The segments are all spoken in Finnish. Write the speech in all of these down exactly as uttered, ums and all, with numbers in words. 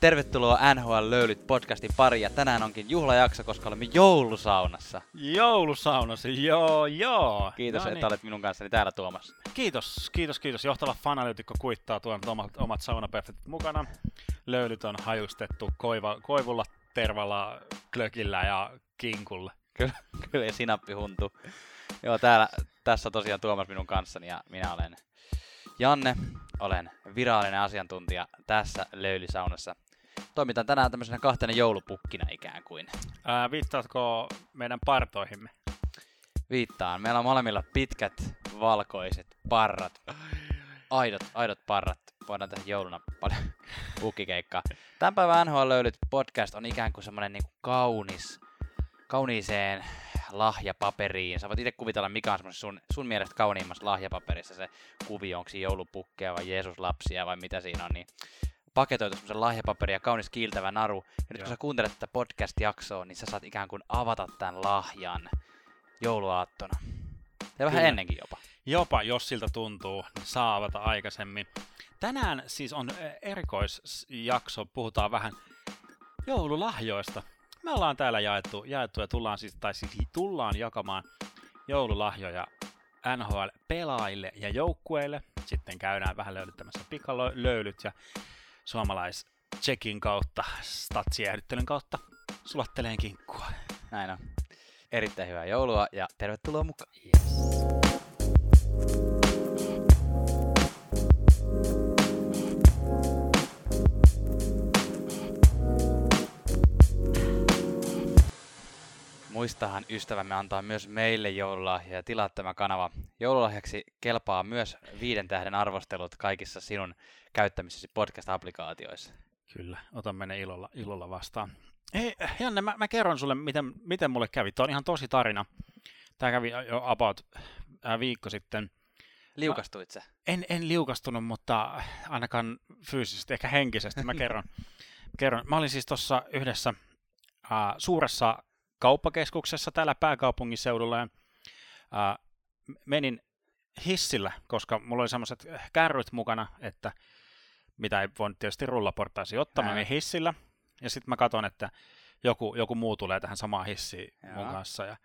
Tervetuloa N H L Löylyt podcastin pariin ja tänään onkin juhlajakso, koska olemme joulusaunassa. Joulusaunassa, joo joo. Kiitos, no että niin. Olet minun kanssani täällä, Tuomas. Kiitos, kiitos, kiitos. Johtava fanalyytikko kuittaa tuon omat, omat saunapeftit mukana. Löylyt on hajustettu koiva, koivulla, tervalla, klökillä ja kinkulla. Kyllä, kyllä, ja sinappi huntuu. Joo, täällä, tässä tosiaan Tuomas minun kanssani ja minä olen Janne, olen virallinen asiantuntija tässä Löylysaunassa. Toimitaan tänään tämmöisenä kahtena joulupukkina ikään kuin. Ää, viittaatko meidän partoihimme? Viittaan. Meillä on molemmilla pitkät valkoiset parrat. Aidot, aidot parrat. Voidaan tehdä jouluna paljon pukkikeikkaa. Tämän päivän N H L Löylyt podcast on ikään kuin semmoinen niin kuin kaunis, kauniiseen lahjapaperiin. Sä voit itse kuvitella, mikä on sun, sun mielestä kauniimmassa lahjapaperissa se kuvio, onko siinä joulupukkeja vai Jeesuslapsia vai mitä siinä on, niin paketoitu semmoisen lahjapaperin ja kaunis kiiltävä naru. Ja nyt Joo. kun sä kuuntelet tätä podcast-jaksoa, niin sä saat ikään kuin avata tämän lahjan jouluaattona. Ja Kyllä. vähän ennenkin jopa. Jopa, jos siltä tuntuu, niin saa avata aikaisemmin. Tänään siis on erikoisjakso, puhutaan vähän joululahjoista. Me ollaan täällä jaettu, jaettu ja tullaan, siis, tai siis tullaan jakamaan joululahjoja N H L-pelaajille ja joukkueille. Sitten käydään vähän löydyttämässä pikalöylyt ja suomalais-checkin kautta, statsiehdyttelyn kautta sulatteleen kinkkua. Näin on. Erittäin hyvää joulua ja tervetuloa mukaan. Yes. Muistahan ystävämme antaa myös meille joululahja ja tilaa tämä kanava. Joululahjaksi kelpaa myös viiden tähden arvostelut kaikissa sinun käyttämisesi podcast-applikaatioissa. Kyllä, otamme ne ilolla, ilolla vastaan. Hei, Janne, mä, mä kerron sulle, miten, miten mulle kävi. Tämä on ihan tosi tarina. Tämä kävi jo about viikko sitten. Liukastuit sä? En, en liukastunut, mutta ainakaan fyysisesti, ehkä henkisesti. Mä kerron. kerron. Mä olin siis tuossa yhdessä äh, suuressa kauppakeskuksessa täällä pääkaupunkiseudulla ja ää, menin hissillä, koska mulla oli semmoiset kärryt mukana, että mitä ei voinut tietysti rullaportaisiin ottaa, mä menin hissillä ja sitten mä katson, että joku, joku muu tulee tähän samaan hissiin Jaa. mun kanssa. Ja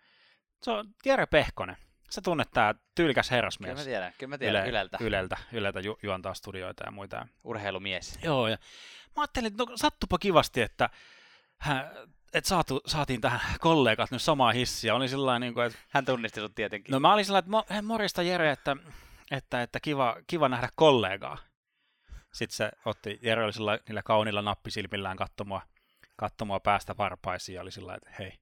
se on Jere Pehkonen. Sä tunnet tää tyylikäs herrasmies. Kyllä mä tiedän, kyllä mä tiedän Yle, Yleltä. Yleltä, Yleltä ju, juontaa studioita ja muita. Urheilumies. Joo, ja mä ajattelin, että no, sattupa kivasti, että hän, et saatu, saatiin tähän kollegat nyt samaa hissiä. Oli niin kuin, että hän tunnisti sut tietenkin. No mä olin sellainen, että mo, morjesta Jere, että, että, että kiva, kiva nähdä kollegaa. Sitten se otti, Jere oli sellainen, niillä kaunilla nappisilmillään katsomaan katsomaan päästä varpaisiin. Ja oli sellainen, että hei,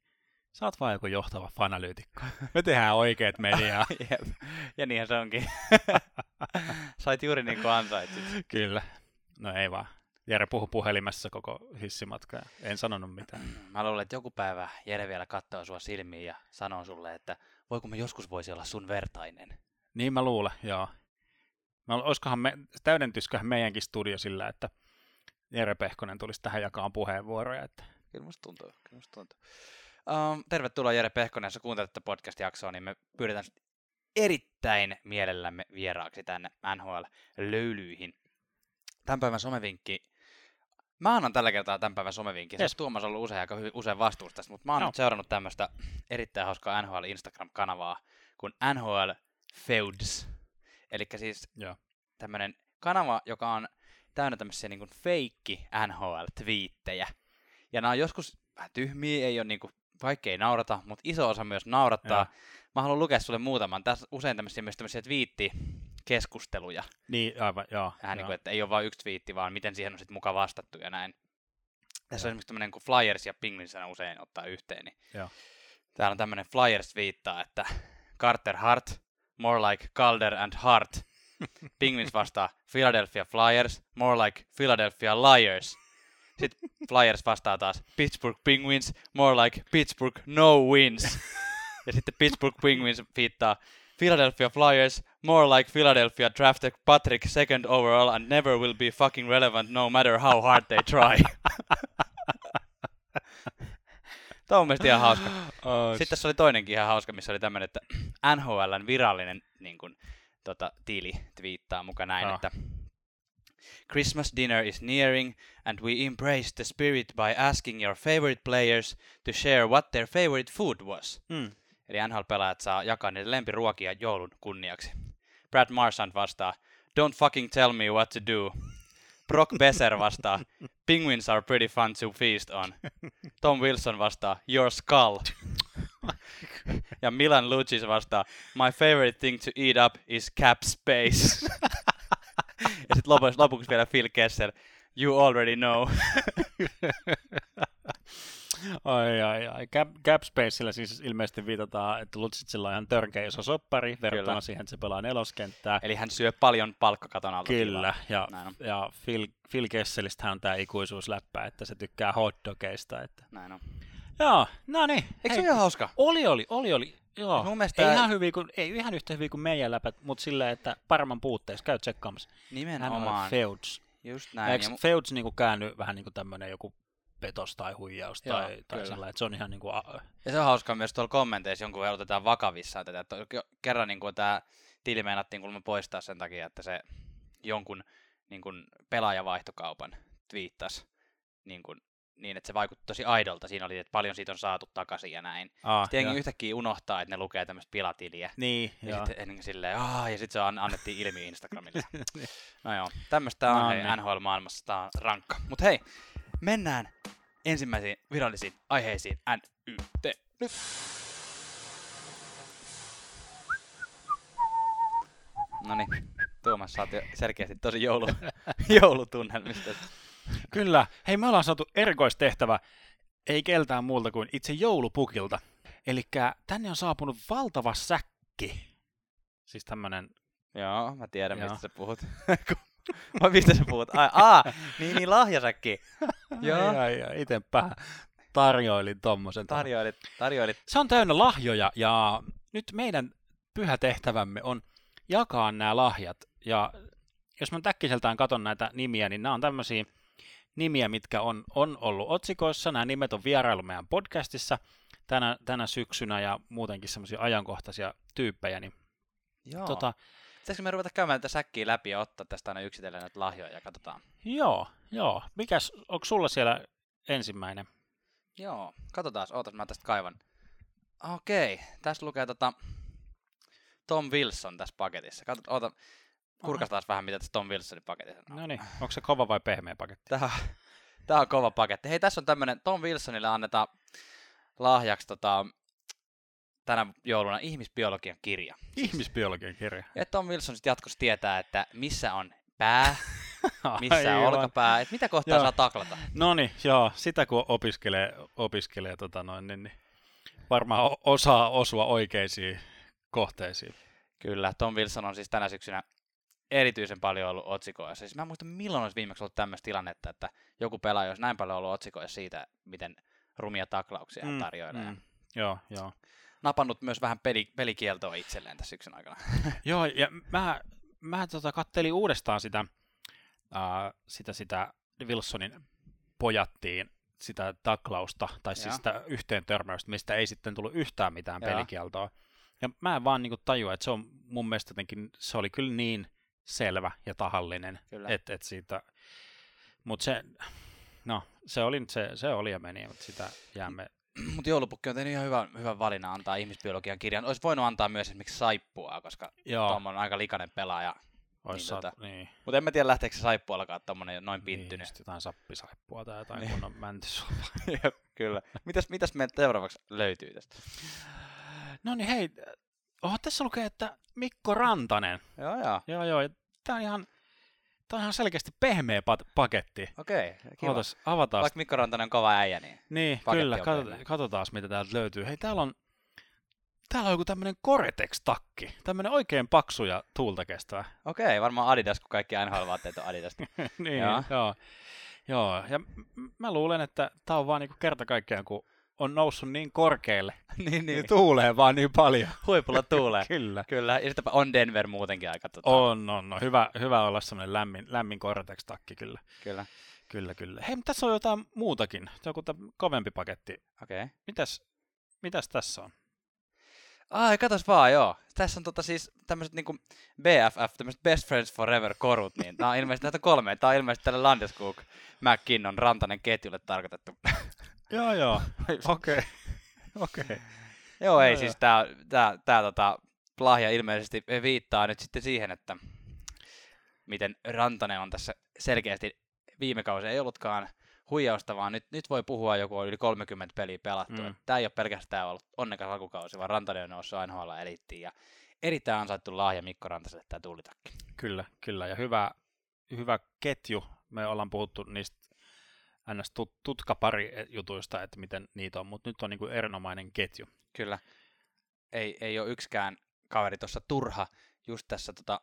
sä oot vaan joku johtava fanalyytikko. Me tehdään oikeat mediaa. Ja niinhän se onkin. Sait juuri niin kuin ansaitsit. Kyllä. No ei vaan. Jere puhui puhelimessa koko hissimatkaa. En sanonut mitään. Mä luulen, että joku päivä Jere vielä katsoo sua silmiin ja sanoo sulle, että voiko mä joskus voisi olla sun vertainen. Niin mä luulen, joo. Olisikohan me, täydentysköhän meidänkin studio sillä, että Jere Pehkonen tulisi tähän jakaan puheenvuoroja. Että kyllä musta tuntuu. Kyllä musta tuntuu. Um, tervetuloa Jere Pehkonen. Jos kuuntelet tätä podcast-jaksoa, niin me pyydetään erittäin mielellämme vieraaksi tänne N H L-löylyihin. Tämän päivän somevinkki. Mä annan tällä kertaa tämän päivän somevinkkiä. Se on Tuomas ollut usein aika hyvin, usein vastuussa tästä, mutta mä oon no. nyt seurannut tämmöistä erittäin hauskaa N H L Instagram-kanavaa kuin N H L Feuds. Eli siis yeah. tämmöinen kanava, joka on täynnä tämmöisiä niin kuin feikki N H L-twiittejä. Ja nämä on joskus vähän tyhmiä, ei ole niin kuin, kaikki ei naurata, mutta iso osa myös naurattaa. Yeah. Mä haluan lukea sulle muutaman. Tässä usein tämmöisiä, myös tämmöisiä twiittiä. Keskusteluja. Niin, aivan, joo. Vähän niin kuin, että ei ole vain yksi twiitti, vaan miten siihen on sitten muka vastattu ja näin. Tässä joo. on esimerkiksi tämmöinen, kun Flyers ja Penguins usein ottaa yhteen, niin joo. täällä on tämmöinen Flyers viittaa, että Carter Hart, more like Calder and Hart. Penguins vastaa Philadelphia Flyers, more like Philadelphia Liars. Sitten Flyers vastaa taas Pittsburgh Penguins, more like Pittsburgh no wins. Ja sitten Pittsburgh Penguins viittaa Philadelphia Flyers, more like Philadelphia drafted Patrick second overall and never will be fucking relevant no matter how hard they try. Tämä on mielestäni ihan hauska. Oh, sitten tässä oli toinenkin ihan hauska, missä oli tämmöinen, että N H L:n virallinen niin kun, tota, tili twiittaa muka näin, oh. että Christmas dinner is nearing, and we embraced the spirit by asking your favorite players to share what their favorite food was. Mm. Eli N H L-pelaajat saa jakaa niitä lempiruokia joulun kunniaksi. Brad Marchand vastaa, don't fucking tell me what to do. Brock Besser vastaa, penguins are pretty fun to feast on. Tom Wilson vastaa, your skull. Ja Milan Lucic vastaa, my favorite thing to eat up is cap space. Ja sitten lopuksi, lopuksi vielä Phil Kessel, you already know. Ai ai ai. Cap, cap spacella siis ilmeisesti viitataan, että Lutsitsilla on ihan törkeä iso soppari, verrattuna siihen, että se pelaa neloskenttää. Eli hän syö paljon palkkakaton alta. Kyllä, ja, ja Phil, Phil Kesselistä hän on tämä ikuisuusläppä, että se tykkää hotdogeista. Että... Näin on. Joo, no niin. Eikö se ole ihan hauska? Oli, oli, oli, oli. Joo. Ei, ää... ihan hyviä kuin, ei ihan yhtä hyviä kuin meidän läpät, mutta silleen, että parman puutteessa käy tsekkaamassa. Nimenomaan. Feuds. Just näin. Eikö Feuds niinku käänny vähän niin kuin tämmöinen joku petos tai huijaus joo, tai, tai sellainen, että se on ihan niin kuin... A- ja se on hauskaa myös tuolla kommenteissa, jonkun verran otetaan vakavissaan tätä, että kerran niin kuin tämä tili meinattiin kuulemma poistaa sen takia, että se jonkun niin kuin pelaajavaihtokaupan twiittasi niin kuin niin, että se vaikutti tosi aidolta. Siinä oli, että paljon siitä on saatu takaisin ja näin. Aa, sitten jengi yhtäkkiä unohtaa, että ne lukee tämmöistä pilatiliä. Niin, ja joo. Sitten niin silleen, ja sitten se annettiin ilmi Instagramille. No joo, tämmöistä on no, hei, N H L-maailmassa. Tämä on rankka. Mutta hei, mennään ensimmäisiin virallisiin aiheisiin N Y T. Nyt. Noniin, Tuomas, sä oot selkeästi tosi joulu, joulutunnelmista. Kyllä. Hei, me ollaan saatu erikoistehtävä, ei keltään muulta kuin itse joulupukilta. Elikkä tänne on saapunut valtava säkki. Siis tämmönen... Joo, mä tiedän, joo. Mistä sä puhut. Vai mistä sä puhut? Ai, aa, niin, niin lahjasäkki. Joo. Ai, ai, itepä tarjoilin tommosen. Tarjoilit, tarjoilit. Se on täynnä lahjoja ja nyt meidän pyhä tehtävämme on jakaa nämä lahjat. Ja jos mä täkkiseltään katon näitä nimiä, niin nämä on tämmöisiä nimiä, mitkä on, on ollut otsikoissa. Nämä nimet on vierailu meidän podcastissa tänä, tänä syksynä ja muutenkin semmoisia ajankohtaisia tyyppejä. Niin, joo. Tota, pitäisikö me ruveta käymään tätä säkkiä läpi ja ottaa tästä aina yksitellen näitä lahjoja ja katsotaan? Joo, joo. Mikäs, onko sulla siellä ensimmäinen? Joo, katsotaan. Ootas, mä tästä kaivan. Okei, tässä lukee tota Tom Wilson tässä paketissa. Katsotaan, ootan. Kurkastaas vähän, mitä tässä Tom Wilsonin paketissa on. No niin, onko se kova vai pehmeä paketti? Tää, tää on kova paketti. Hei, tässä on tämmönen, Tom Wilsonille annetaan lahjaksi tota, tänä jouluna ihmisbiologian kirja. Ihmisbiologian kirja. Ja Tom Wilson sitten jatkossa tietää, että missä on pää, missä on olkapää, että mitä kohtaa joo. Saa taklata. No niin, joo, sitä kun opiskelee, opiskelee tota noin, niin, niin varmaan osaa osua oikeisiin kohteisiin. Kyllä, Tom Wilson on siis tänä syksynä erityisen paljon ollut otsikoissa. Siis mä en muista, milloin olisi viimeksi ollut tämmöistä tilannetta, että joku pelaaja olisi näin paljon ollut otsikoissa siitä, miten rumia taklauksia hän mm, tarjoilee. Mm. Joo, joo. Napannut myös vähän peli, pelikieltoa itselleen tässä syksyn aikana. Joo, ja mä, mä tota, kattelin uudestaan sitä, äh, sitä, sitä Wilsonin pojattiin, sitä taklausta, tai siis joo. Sitä yhteen törmäystä, mistä ei sitten tullut yhtään mitään joo. Pelikieltoa. Ja mä en vaan niinku tajua, että se on mun mielestä jotenkin, se oli kyllä niin selvä ja tahallinen, että et siitä, mutta se, no, se oli nyt se, se oli ja meni, mutta sitä jäämme. Mutta joulupukki on tehnyt ihan hyvän, hyvän valinnan antaa ihmisbiologian kirjan. Olisi voinut antaa myös esimerkiksi saippuaa, koska Tom on aika likainen pelaaja. Niin saat, tota, niin. Mutta en mä tiedä, lähteekö se saippuallakaan tommonen noin pittynyt. Niin, jotain sappisaippua tai jotain niin. Kunnon mäntysulla. Kyllä. Mitäs, mitäs meidän seuraavaksi löytyy tästä? No niin hei. Oho, tässä lukee, että Mikko Rantanen. Joo, joo. Joo, joo. Tää on ihan, tää on ihan selkeästi pehmeä pat- paketti. Okei, kiva. Ootas, avataan. Vaikka Mikko Rantanen on kova äijä, niin Niin, kyllä. Kat- katsotaan, mitä täältä löytyy. Hei, täällä on, täällä on joku tämmönen Gore-Tex-takki. Tämmönen oikein paksu ja tuulta kestävä. Okei, varmaan Adidas, kun kaikki N H L-vaatteet on Adidasta. Niin, joo. Joo. Joo, ja mä luulen, että tää on vaan niinku kerta kaikkiaan, kun on noussut niin korkealle, niin, niin tuulee vaan niin paljon. Huipulla tuulee. Kyllä. Kyllä. Ja sitten on Denver muutenkin aika tota. On, on, on. Hyvä, hyvä olla semmoinen lämmin, lämmin Gore-Tex-takki, kyllä. Kyllä. Kyllä, kyllä. Hei, tässä on jotain muutakin. Joku kovempi paketti. Okei. Okay. Mitäs, mitäs tässä on? Ai, katos vaan, joo. tässä on tota siis tämmöiset niinku B F F, tämmöiset Best Friends Forever korut, niin tää on ilmeisesti näitä kolmea. Tää on ilmeisesti tälle Landeskog, MacKinnon, Rantanen ketjulle tarkoitettu. Joo joo, okei, okei. Joo ei siis tää, tää, tää tota lahja ilmeisesti viittaa nyt sitten siihen, että miten Rantanen on tässä selkeästi viime kausi ei ollutkaan huijausta, vaan nyt, nyt voi puhua joku on yli kolmekymmentä peliä pelattu. Mm. Tämä ei ole pelkästään ollut onnekas alkukausi, vaan Rantanen on noussut N H L-eliittiin ja erittäin ansaittu lahja Mikko Rantaselle tämä tuulitakki. Kyllä, kyllä ja hyvä, hyvä ketju. Me ollaan puhuttu niistä ns. Tutkapari jutuista, että miten niitä on, mutta nyt on niin kuin erinomainen ketju. Kyllä, ei, ei ole yksikään kaveri tuossa turha. Just tässä tota,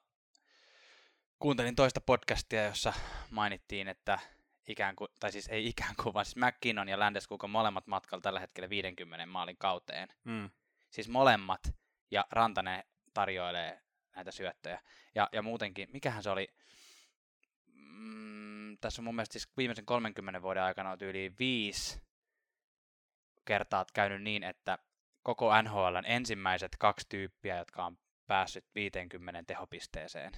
kuuntelin toista podcastia, jossa mainittiin, että ikään kuin, tai siis ei ikään kuin, vaan siis MacKinnon ja Landeskog on molemmat matkalla tällä hetkellä viidenkymmenen maalin kauteen. Mm. Siis molemmat, ja Rantanen tarjoilee näitä syöttöjä. Ja, ja muutenkin, mikähän se oli, mm, tässä on mun mielestä siis viimeisen kolmenkymmenen vuoden aikana yli viisi kertaa käynyt niin, että koko N H L:n ensimmäiset kaksi tyyppiä, jotka on päässyt viiteenkymmeneen tehopisteeseen.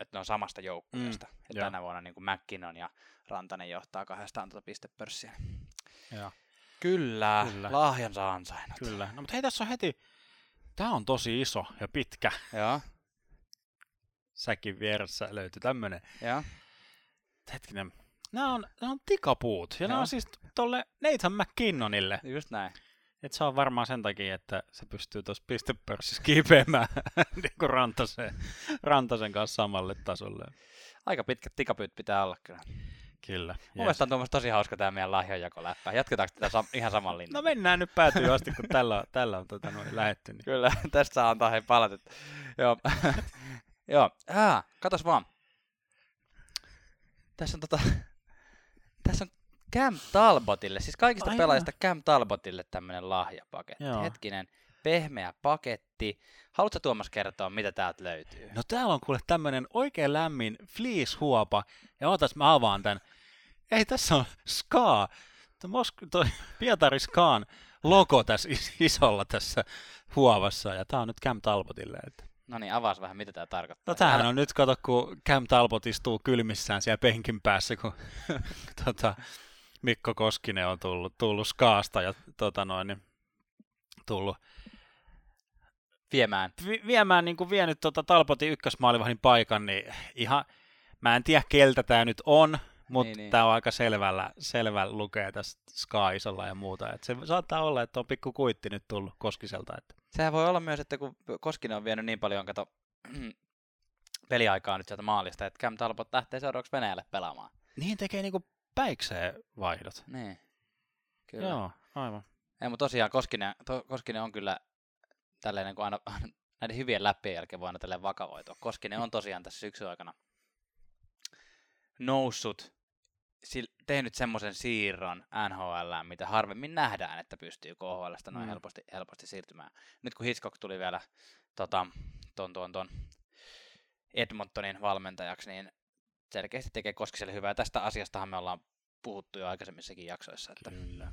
Että ne on samasta joukkueesta. Mm, tänä vuonna niin kuin MacKinnon ja Rantanen johtaa kahdestaan tuota pistepörssiä. Ja. Kyllä, Kyllä, lahjansa ansainnut. Kyllä, no, mutta hei tässä on heti, tää on tosi iso ja pitkä. Ja. Säkin vieressä löytyi tämmönen. Ja. Hetkinen, nämä on, nämä on tikapuut ja, ja nämä on siis tolle Nathan MacKinnonille. Just näin. Et se on varmaan sen takia, että se pystyy tuossa pistepörssissä kiipeämään niin Rantasen, Rantasen kanssa samalle tasolle. Aika pitkät tikapyyt pitää olla kyllä. Kyllä. Mun mielestä on tosi hauska tämä meidän lahjanjakoläppä. Jatketaanko tätä sam- ihan saman linjan? No mennään nyt päätyy asti, kun tällä, tällä on tota, noin lähetty. Niin. Kyllä, tästä saa antaa hei palautetta. Joo. Joo. Ah, katos vaan. Tässä on tota... Tässä on... Cam Talbotille, siis kaikista Aina. pelaajista Cam Talbotille tämmönen lahjapaketti. Joo. Hetkinen, pehmeä paketti. Haluatko Tuomas kertoa, mitä täältä löytyy? No täällä on kuule tämmönen oikein lämmin fleece-huopa. Ja ootas mä avaan tän. Ei, tässä on S K A. Mosk- toi Pietari S K A:n logo tässä isolla tässä huovassa. Ja tää on nyt Cam Talbotille. Että... No niin, avaas vähän, mitä tää tarkoittaa. No tämähän on nyt, kato, kun Cam Talbot istuu kylmissään siellä penkin päässä, kun tota... Mikko Koskinen on tullut, tullut S K A:sta ja tota noin, tullut viemään, vi, viemään niin kuin vienyt tota Talbotin ykkösmaalivahdin paikan, niin ihan, mä en tiedä keltä tämä nyt on, mutta niin, niin. Tämä on aika selvällä, selvällä lukee tässä S K A-isolla ja muuta. Et se saattaa olla, että on pikku kuitti nyt tullut Koskiselta. Että. Sehän voi olla myös, että kun Koskinen on vienyt niin paljon kato, peliaikaa nyt sieltä maalista, että Cam Talbot lähtee seuraavaksi Venäjälle pelaamaan. Niin tekee niinku päikseen vaihdot. Niin. Kyllä. Joo, aivan. Ei, mutta tosiaan Koskinen, to, Koskinen on kyllä tälleen niin kuin aina, näiden hyvien läppien jälkeen voi aina tälleen vakavoitua. Koskinen on tosiaan tässä syksyn aikana noussut, tehnyt semmoisen siirron N H L:ään, mitä harvemmin nähdään, että pystyy K H L:stä noin mm. helposti, helposti siirtymään. Nyt kun Hitchcock tuli vielä tota, ton, ton, ton Edmontonin valmentajaksi, niin selkeästi tekee Koskiselle hyvää. Tästä asiastahan me ollaan puhuttu jo aikaisemmissakin jaksoissa. Että kyllä.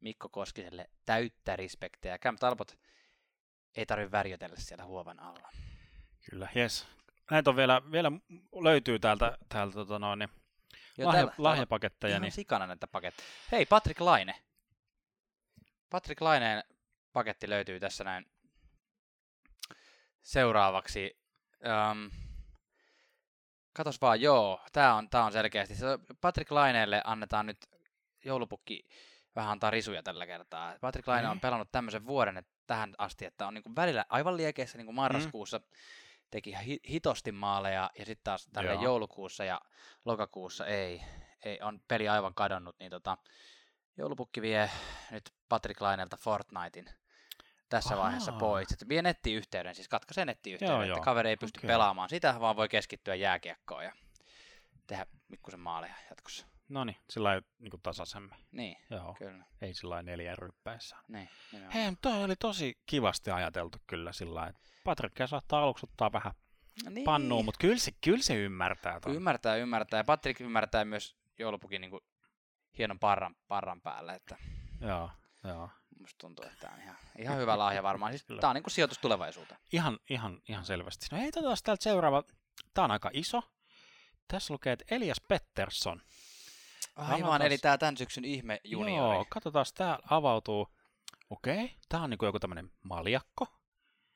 Mikko Koskiselle täyttä respektiä. Cam Talbot ei tarvitse värjötellä siellä huovan alla. Kyllä, jes. Näitä on vielä, vielä löytyy täältä, täältä tota noin, lahja, jo, lahjapaketteja. Ihan niin. Sikana näitä paketteja. Hei, Patrick Laine. Patrick Laineen paketti löytyy tässä näin seuraavaksi. Um, Katos vaan, joo, tää on, tää on selkeästi. Patrick Laineelle annetaan nyt, joulupukki vähän antaa risuja tällä kertaa. Patrick Laine mm. on pelannut tämmöisen vuoden että tähän asti, että on niinku välillä aivan liekeissä, niinku marraskuussa mm. teki hitosti maaleja, ja sitten taas tällä joulukuussa ja lokakuussa ei, ei, on peli aivan kadonnut, niin tota, joulupukki vie nyt Patrick Lainelta Fortnitein tässä Aha. vaiheessa pois. Että vie nettiyhteyden, siis katkaisee nettiyhteyden, joo, että joo. Kaveri ei pysty okay. pelaamaan. Sitä vaan voi keskittyä jääkiekkoon ja tehdä Mikkusen maaleja jatkossa. No niin, sillä lailla niin kuin tasaisemmin. Niin, joo. Kyllä. Ei sillä lailla neljä ryppäissä. Niin, hei, toi oli tosi kivasti ajateltu kyllä sillä lailla. Patrickia saattaa aluksi ottaa vähän niin. pannuun, mutta kyllä se, kyllä se ymmärtää. Ton. Ymmärtää, ymmärtää. Ja Patrick ymmärtää myös joulupukin niin kuin hienon parran, parran päälle. Että... Joo. Joo. Musta tuntuu, että tämä on ihan, ihan hyvä lahja varmaan. Siis tämä on niin kuin sijoitus tulevaisuuteen. Ihan, ihan, ihan selvästi. No hei, taas täältä seuraava. Tämä on aika iso. Tässä lukee, että Elias Pettersson. Aivan, eli tämä tämän syksyn ihme juniori. Joo, katsotaan, tämä avautuu. Okei, okay. Tämä on niin kuin joku tämmöinen maljakko.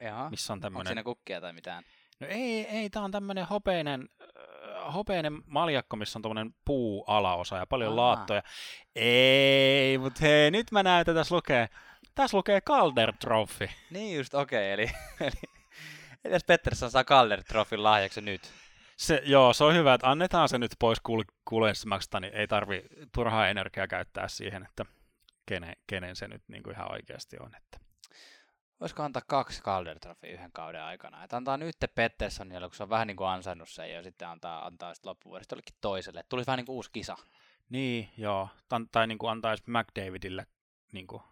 Jaa. Missä on tämmöinen... Onko siinä kukkia tai mitään? No ei, ei, tämä on tämmöinen hopeinen... hopeinen maljakko, missä on tuommoinen puu alaosa ja paljon Aha. laattoja. Ei, mutta hei, nyt mä näytän, tässä lukee, tässä lukee Calder Trophy. Niin just, okei, okay, eli, eli, eli jos Pettersson saa Calder Trophyn lahjaksi nyt. Se, joo, se on hyvä, että annetaan se nyt pois kuulesmaksesta, niin ei tarvi turhaa energiaa käyttää siihen, että kenen, kenen se nyt niin kuin ihan oikeasti on. Että. Voisiko antaa kaksi Calder Trophyä yhden kauden aikana? Että antaa nyt Petterssonille, kun se on vähän niin kuin ansainnut sen ja sitten antaa, antaa sitten loppuvuodesta jollekin toiselle. Että tulisi vähän niin kuin uusi kisa. Niin, joo. Tant, tai niin kuin antaisi McDavidille niin kuin,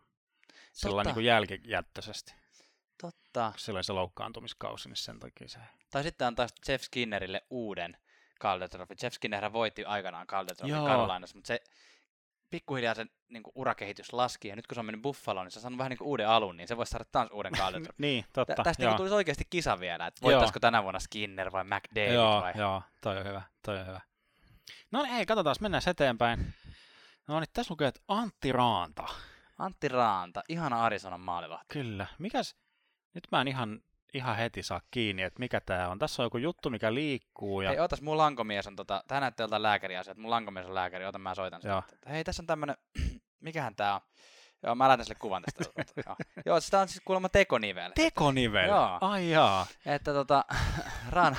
sellainen niin kuin jälkijättöisesti. Totta. Silloin se loukkaantumiskausi, niin sen takia se... Tai sitten antaisi Jeff Skinnerille uuden Calder Trophy. Jeff Skinnerhän voitti aikanaan Calder Trophy Karolainassa, mutta se... pikkuhiljaa sen niin kuin, urakehitys laski, ja nyt kun se on mennyt Buffaloon, niin se on saanut vähän niin kuin, uuden alun, niin se voisi saada taas uuden Calder Trophyn. Niin, totta. Tä, tästä niin tulisi oikeasti kisa vielä, että voittaisiko tänä vuonna Skinner vai McDavid joo, vai... Joo, toi on hyvä, toi on hyvä. No niin, hei, katsotaan, mennään eteenpäin. No niin, tässä lukee, että Antti Raanta. Antti Raanta, ihana Arizonan maalivahti. Kyllä, mikäs... Nyt mä en ihan, ihan heti saa kiinni, että mikä tää on. Tässä on joku juttu, mikä liikkuu ja... Hei, otas, mun lankomies on tota... Tää näyttää joltain lääkäriasiat, mun lankomies on lääkäri, ota mä soitan sitä. Hei, tässä on tämmönen... Mikähän tää on? Joo, mä lähetän sille kuvan tästä. Joo. Joo, sitä on siis kuulemma tekonivel. Tekonivel? Joo. Ai jaa. Että tota... Raana...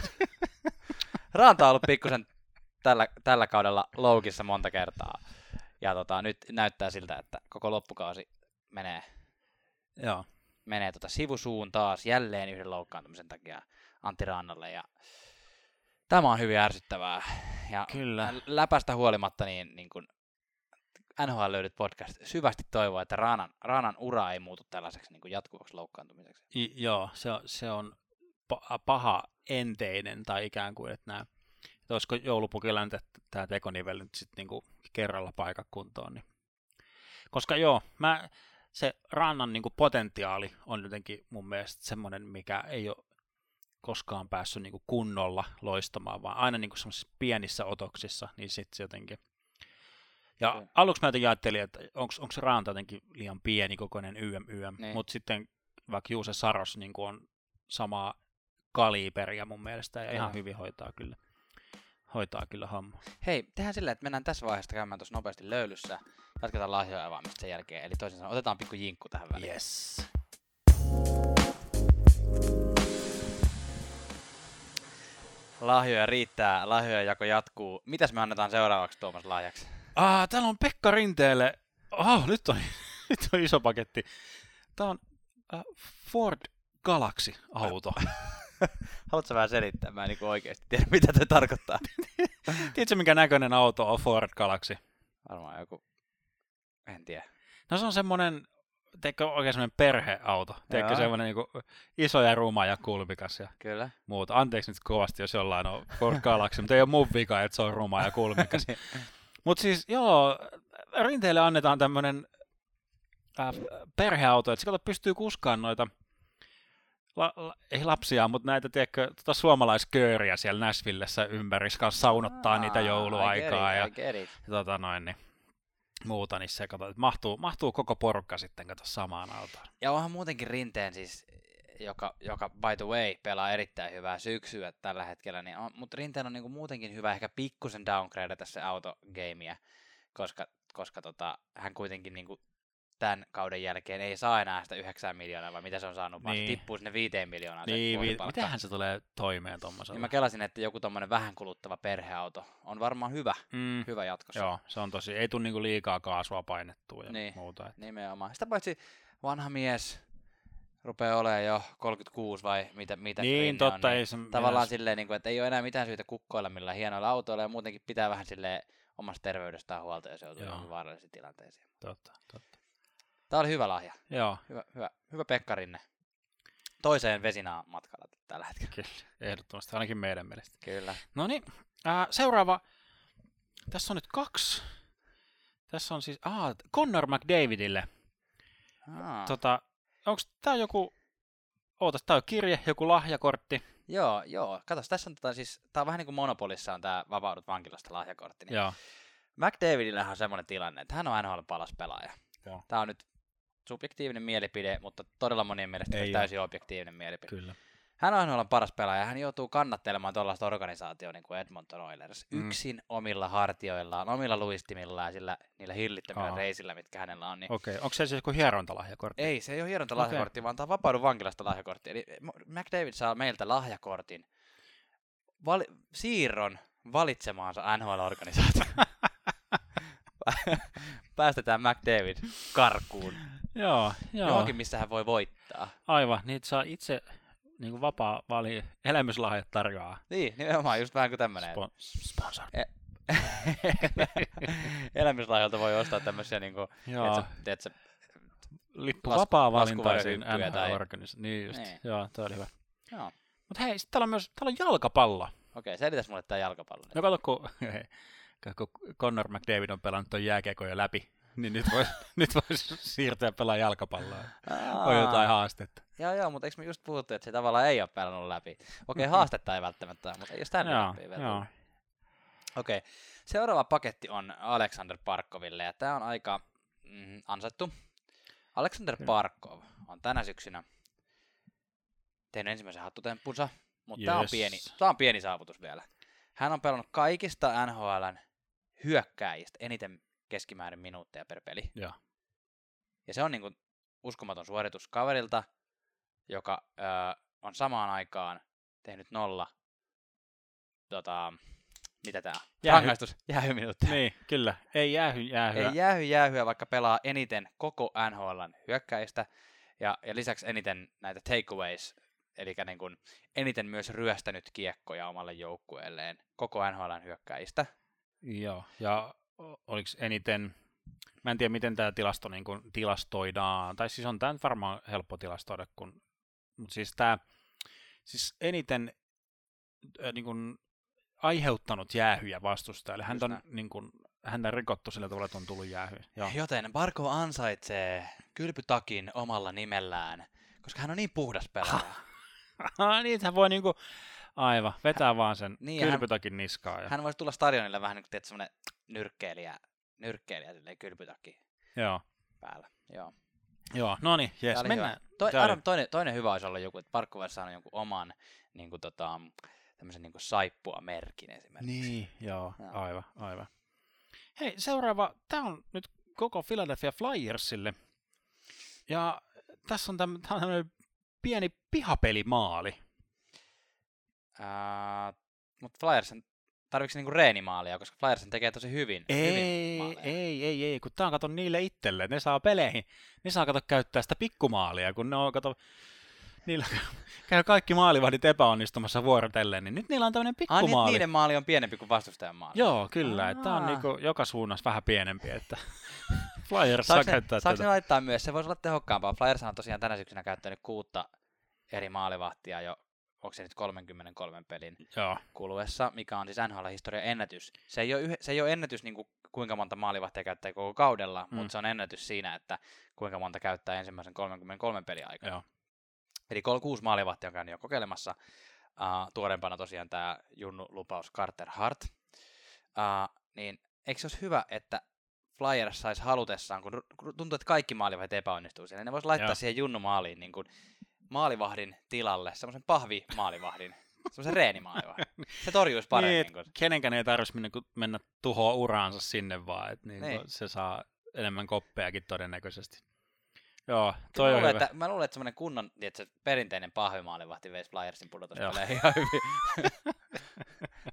Raanta on ollut pikkusen tällä, tällä kaudella loukissa monta kertaa. Ja tota, nyt näyttää siltä, että koko loppukausi menee... Joo. Menee tuota sivusuun taas jälleen yhden loukkaantumisen takia Antti Rannalle. Ja tämä on hyvin ärsyttävää. Ja kyllä. Läpästä huolimatta niin, niin kuin N H L Löydyt podcast syvästi toivoo, että Rannan, Rannan ura ei muutu tällaiseksi niin kuin jatkuvaksi loukkaantumiseksi. I, joo, se, se on paha enteinen tai ikään kuin, että, nämä, että olisiko joulupukilla nyt että tämä tekonivel nyt sitten niin kuin kerralla paikakuntoon. Niin. Koska joo, mä... Se Rannan niin kuin, potentiaali on jotenkin mun mielestä semmoinen, mikä ei ole koskaan päässyt niin kuin, kunnolla loistamaan, vaan aina niin kuin, semmoisissa pienissä otoksissa, niin sitten se jotenkin... Ja mm. aluksi mä jotenkin ajattelin, että onko se Ranta jotenkin liian pieni kokoinen ym, ym. Mm. Mutta sitten vaikka Juuse Saros niin kuin, on samaa kaliberia mun mielestä ja ihan mm. hyvin hoitaa kyllä, hoitaa kyllä homma. Hei, tehdään silleen, että mennään tässä vaiheessa käymään tuossa nopeasti löylyssä. Jatketaan lahjoja avaamista sen jälkeen, eli toisin sanoen otetaan pikku jinkku tähän väliin. Yes. Lahjoja riittää, lahjoja jako jatkuu. Mitäs me annetaan seuraavaksi Tuomas lahjaksi? Ah, täällä on Pekka Rinteelle. Oh, nyt on, nyt on iso paketti. Tää on äh, Ford Galaxy-auto. Haluatko vähän selittää? Mä en niin oikeasti tiedä, mitä toi tarkoittaa. Tiedätkö, minkä näköinen auto on Ford Galaxy? Varmaan joku... En tiedä. No se on semmoinen, teikö oikein semmoinen perheauto, teikö semmoinen niinku iso ja ruma ja kulmikas ja kyllä. Muuta. Anteeksi nyt kovasti, jos jollain on Ford Galaxy, mutta ei ole mun vika, että se on ruma ja kulmikas. Mutta siis joo, Rinteelle annetaan tämmöinen äh, perheauto, että se kato pystyy kuskaan noita, la, la, ei lapsia, mutta näitä tiedätkö, tota suomalaiskööriä siellä Nashvillessä ympärissä saunottaa Aa, niitä jouluaikaa ja, ja tota noin niin. Muuta, niin se kato, mahtuu, mahtuu koko porukka sitten kato samaan autoon. Ja onhan muutenkin Rinteen siis, joka, joka by the way pelaa erittäin hyvää syksyä tällä hetkellä, niin on, mutta Rinteen on niinku muutenkin hyvä ehkä pikkusen downgrade tässä autogameä, koska, koska tota, hän kuitenkin niinku tämän kauden jälkeen ei saa enää sitä yhdeksän miljoonaa, vai mitä se on saanut, vaan niin. Se tippuu sinne viiteen miljoonaan. Niin, vi- mitähän se tulee toimeen tuommoisella? Niin mä kelasin, että joku tommoinen vähän kuluttava perheauto on varmaan hyvä, mm. hyvä jatkossa. Joo, se on tosi, ei tule niinku liikaa kaasua painettua ja niin, muuta. Että. Nimenomaan. Sitä paitsi vanha mies rupeaa olemaan jo kolmekymmentäkuusi vai mitä, mitä niin, totta, on. Ei se tavallaan se... silleen, että ei ole enää mitään syytä kukkoilla millään hienoilla autoilla, ja muutenkin pitää vähän silleen omasta terveydestään huolta, ja se joutuu vaarallisiin tilanteisiin. Totta, totta. Tämä oli hyvä lahja. Joo. Hyvä, hyvä, hyvä Pekka Rinne. Toiseen vesinaan matkalla tällä hetkellä. Kyllä, ehdottomasti, ainakin meidän mielestä. Kyllä. No niin, äh, seuraava. Tässä on nyt kaksi. Tässä on siis, ah, Connor McDavidille Tota, onko tämä joku, ootas, tämä on kirje, joku lahjakortti? Joo, joo. Katos, tässä on tota siis, tää on vähän niin kuin Monopolissa on tämä vapaudut vankilasta lahjakortti. Niin joo. McDavidillähän on semmoinen tilanne, että hän on N H L paras pelaaja. Joo. Tämä on nyt subjektiivinen mielipide, mutta todella monien mielestä ei täysin ole objektiivinen mielipide. Kyllä. Hän on N H L paras pelaaja, hän joutuu kannattelemaan tuollaista organisaatiota niin kuin Edmonton Oilers. Mm. Yksin omilla hartioillaan, omilla luistimillaan ja sillä, niillä hillittömillä Aha. reisillä, mitkä hänellä on. Niin... Okei, okay. Onko se siis joku hierontalahjakortti? Ei, se ei ole hierontalahjakortti, okay. vaan tämä on vapaudun vankilasta lahjakortti. Eli McDavid saa meiltä lahjakortin, vali- siirron valitsemaansa N H L-organisaatioon. Päästetään McDavid karkuun. Joo, joo. Johonkin, missä hän voi voittaa. Aivan, niin saa itse... Niin kuin vapaa vali elämyslahjat tarjoaa. Niin, nimenomaan just vähän kuin tämmöinen. Spon- sponsor. E- elämyslahjalta voi ostaa tämmöisiä, niin kuin, että sä lippu vapaa valintaisiin N H L-organisaatioon. Niin just, niin. Joo, toi oli hyvä. Joo. Mut hei, sit täällä on myös, täällä on jalkapallo. Okei, selitäs mulle tää jalkapallo. No kato, kun, kun Connor McDavid on pelannut ton jääkiekoja läpi. Niin nyt voisi nyt vois siirtyä pelaamaan jalkapalloa. On jotain haastetta. Joo, joo, mutta eikö me just puhuttu, että se tavallaan ei ole pelannut läpi? Okei, haastetta ei välttämättä ole, mutta ei ole sitä läpi vielä. Okei, seuraava paketti on Aleksander Barkoville, ja tämä on aika mm, ansaittu. Aleksander Barkov on tänä syksynä tehnyt ensimmäisen hattutemppunsa, mutta yes. tämä on pieni, tämä on pieni saavutus vielä. Hän on pelannut kaikista N H L:n hyökkääjistä eniten keskimäärin minuutteja per peli. Ja, ja se on niin kuin uskomaton suoritus kaverilta, joka öö, on samaan aikaan tehnyt nolla tota, mitä tää on? Jäähy. Rangaistus jäähyminuutteja. Niin, kyllä. Ei jäähy jäähyä. Ei jäähy jäähyä, vaikka pelaa eniten koko N H L:n hyökkäistä ja, ja lisäksi eniten näitä takeaways, eli niin kuin eniten myös ryöstänyt kiekkoja omalle joukkueelleen koko N H L:n hyökkäistä. Joo, ja oliko eniten, mä en tiedä miten tämä tilasto niin kun tilastoidaan, tai siis on tämä varmaan helppo tilastoida, kun, mutta siis tämä siis eniten äh, niin kun aiheuttanut jäähyjä vastustajalle, häntä on niin kun, häntä rikottu sillä tavalla, että on tullut jäähyjä. Joo. Joten Barkov ansaitsee kylpytakin omalla nimellään, koska hän on niin puhdas pelaaja. Niin, hän voi niinku, aivan, vetää hän, vaan sen niin, kylpytakin niskaa. Ja... Hän voisi tulla stadionille vähän niin kuin teet semmoinen nyrkkeilijä, nyrkkeilijä silleen kylpytakki Joo. päällä. Joo. Joo, no niin, jes, mennään. Toi, Adam, toinen, toinen hyvä olisi olla joku, että Parkku voisi saada jonkun oman niin kuin, tota, tämmöisen niin kuin saippua merkin esimerkiksi. Niin, joo, joo, aivan, aivan. Hei, seuraava, tämä on nyt koko Philadelphia Flyersille. Ja tässä on tämmöinen, on tämmöinen pieni pihapelimaali. Äh, mutta Flyersen tarvitsi niinku reenimaalia, koska Flyersen tekee tosi hyvin. Ei, hyvin ei, ei, ei, kun tää on kato niille itselleen, ne saa peleihin, ne saa kato käyttää sitä pikkumaalia, kun ne on kato, niillä käy kaikki maalivahdit epäonnistumassa vuorotelleen, niin nyt niillä on tämmöinen pikkumaali. Ah, nyt niiden maali on pienempi kuin vastustajan maali. Joo, kyllä, että tää on niinku joka suunnassa vähän pienempi, että Flyers saa käyttää tätä. Saanko ne laittaa myös, se voisi olla tehokkaampaa, Flyers on tosiaan tänä syksynä käyttänyt kuutta eri maalivahtia jo. Onko se nyt kolmekymmentäkolme pelin Joo. kuluessa, mikä on siis N H L-historian ennätys. Se ei ole, yh- se ei ole ennätys niin kuin kuinka monta maalivahtia käyttää koko kaudella, mm. mutta se on ennätys siinä, että kuinka monta käyttää ensimmäisen kolmekymmentäkolme pelin aikana. Joo. Eli kolmekymmentäkuusi maalivahtia on käynyt jo kokeilemassa. Uh, tuorempana tosiaan tämä Junnu lupaus Carter Hart. Uh, niin eikö se olisi hyvä, että Flyers saisi halutessaan, kun r- tuntuu, että kaikki maalivahdet epäonnistuu siellä, ne voisi laittaa Joo. siihen Junnu maaliin niin kuin maalivahdin tilalle, semmoisen pahvi-maalivahdin, semmoisen reenimaalivahdin. Se torjuisi paremmin. Niin, kun... kenenkään ei tarvitsisi mennä, mennä tuhoa uraansa sinne vaan, että niin niin. se saa enemmän koppeakin todennäköisesti. Joo, toi mä on luulen, hyvä. Että, mä luulen, että semmoinen kunnon, että se perinteinen pahvi-maalivahti veisi Flyersin pudotuspelejä ihan hyvin.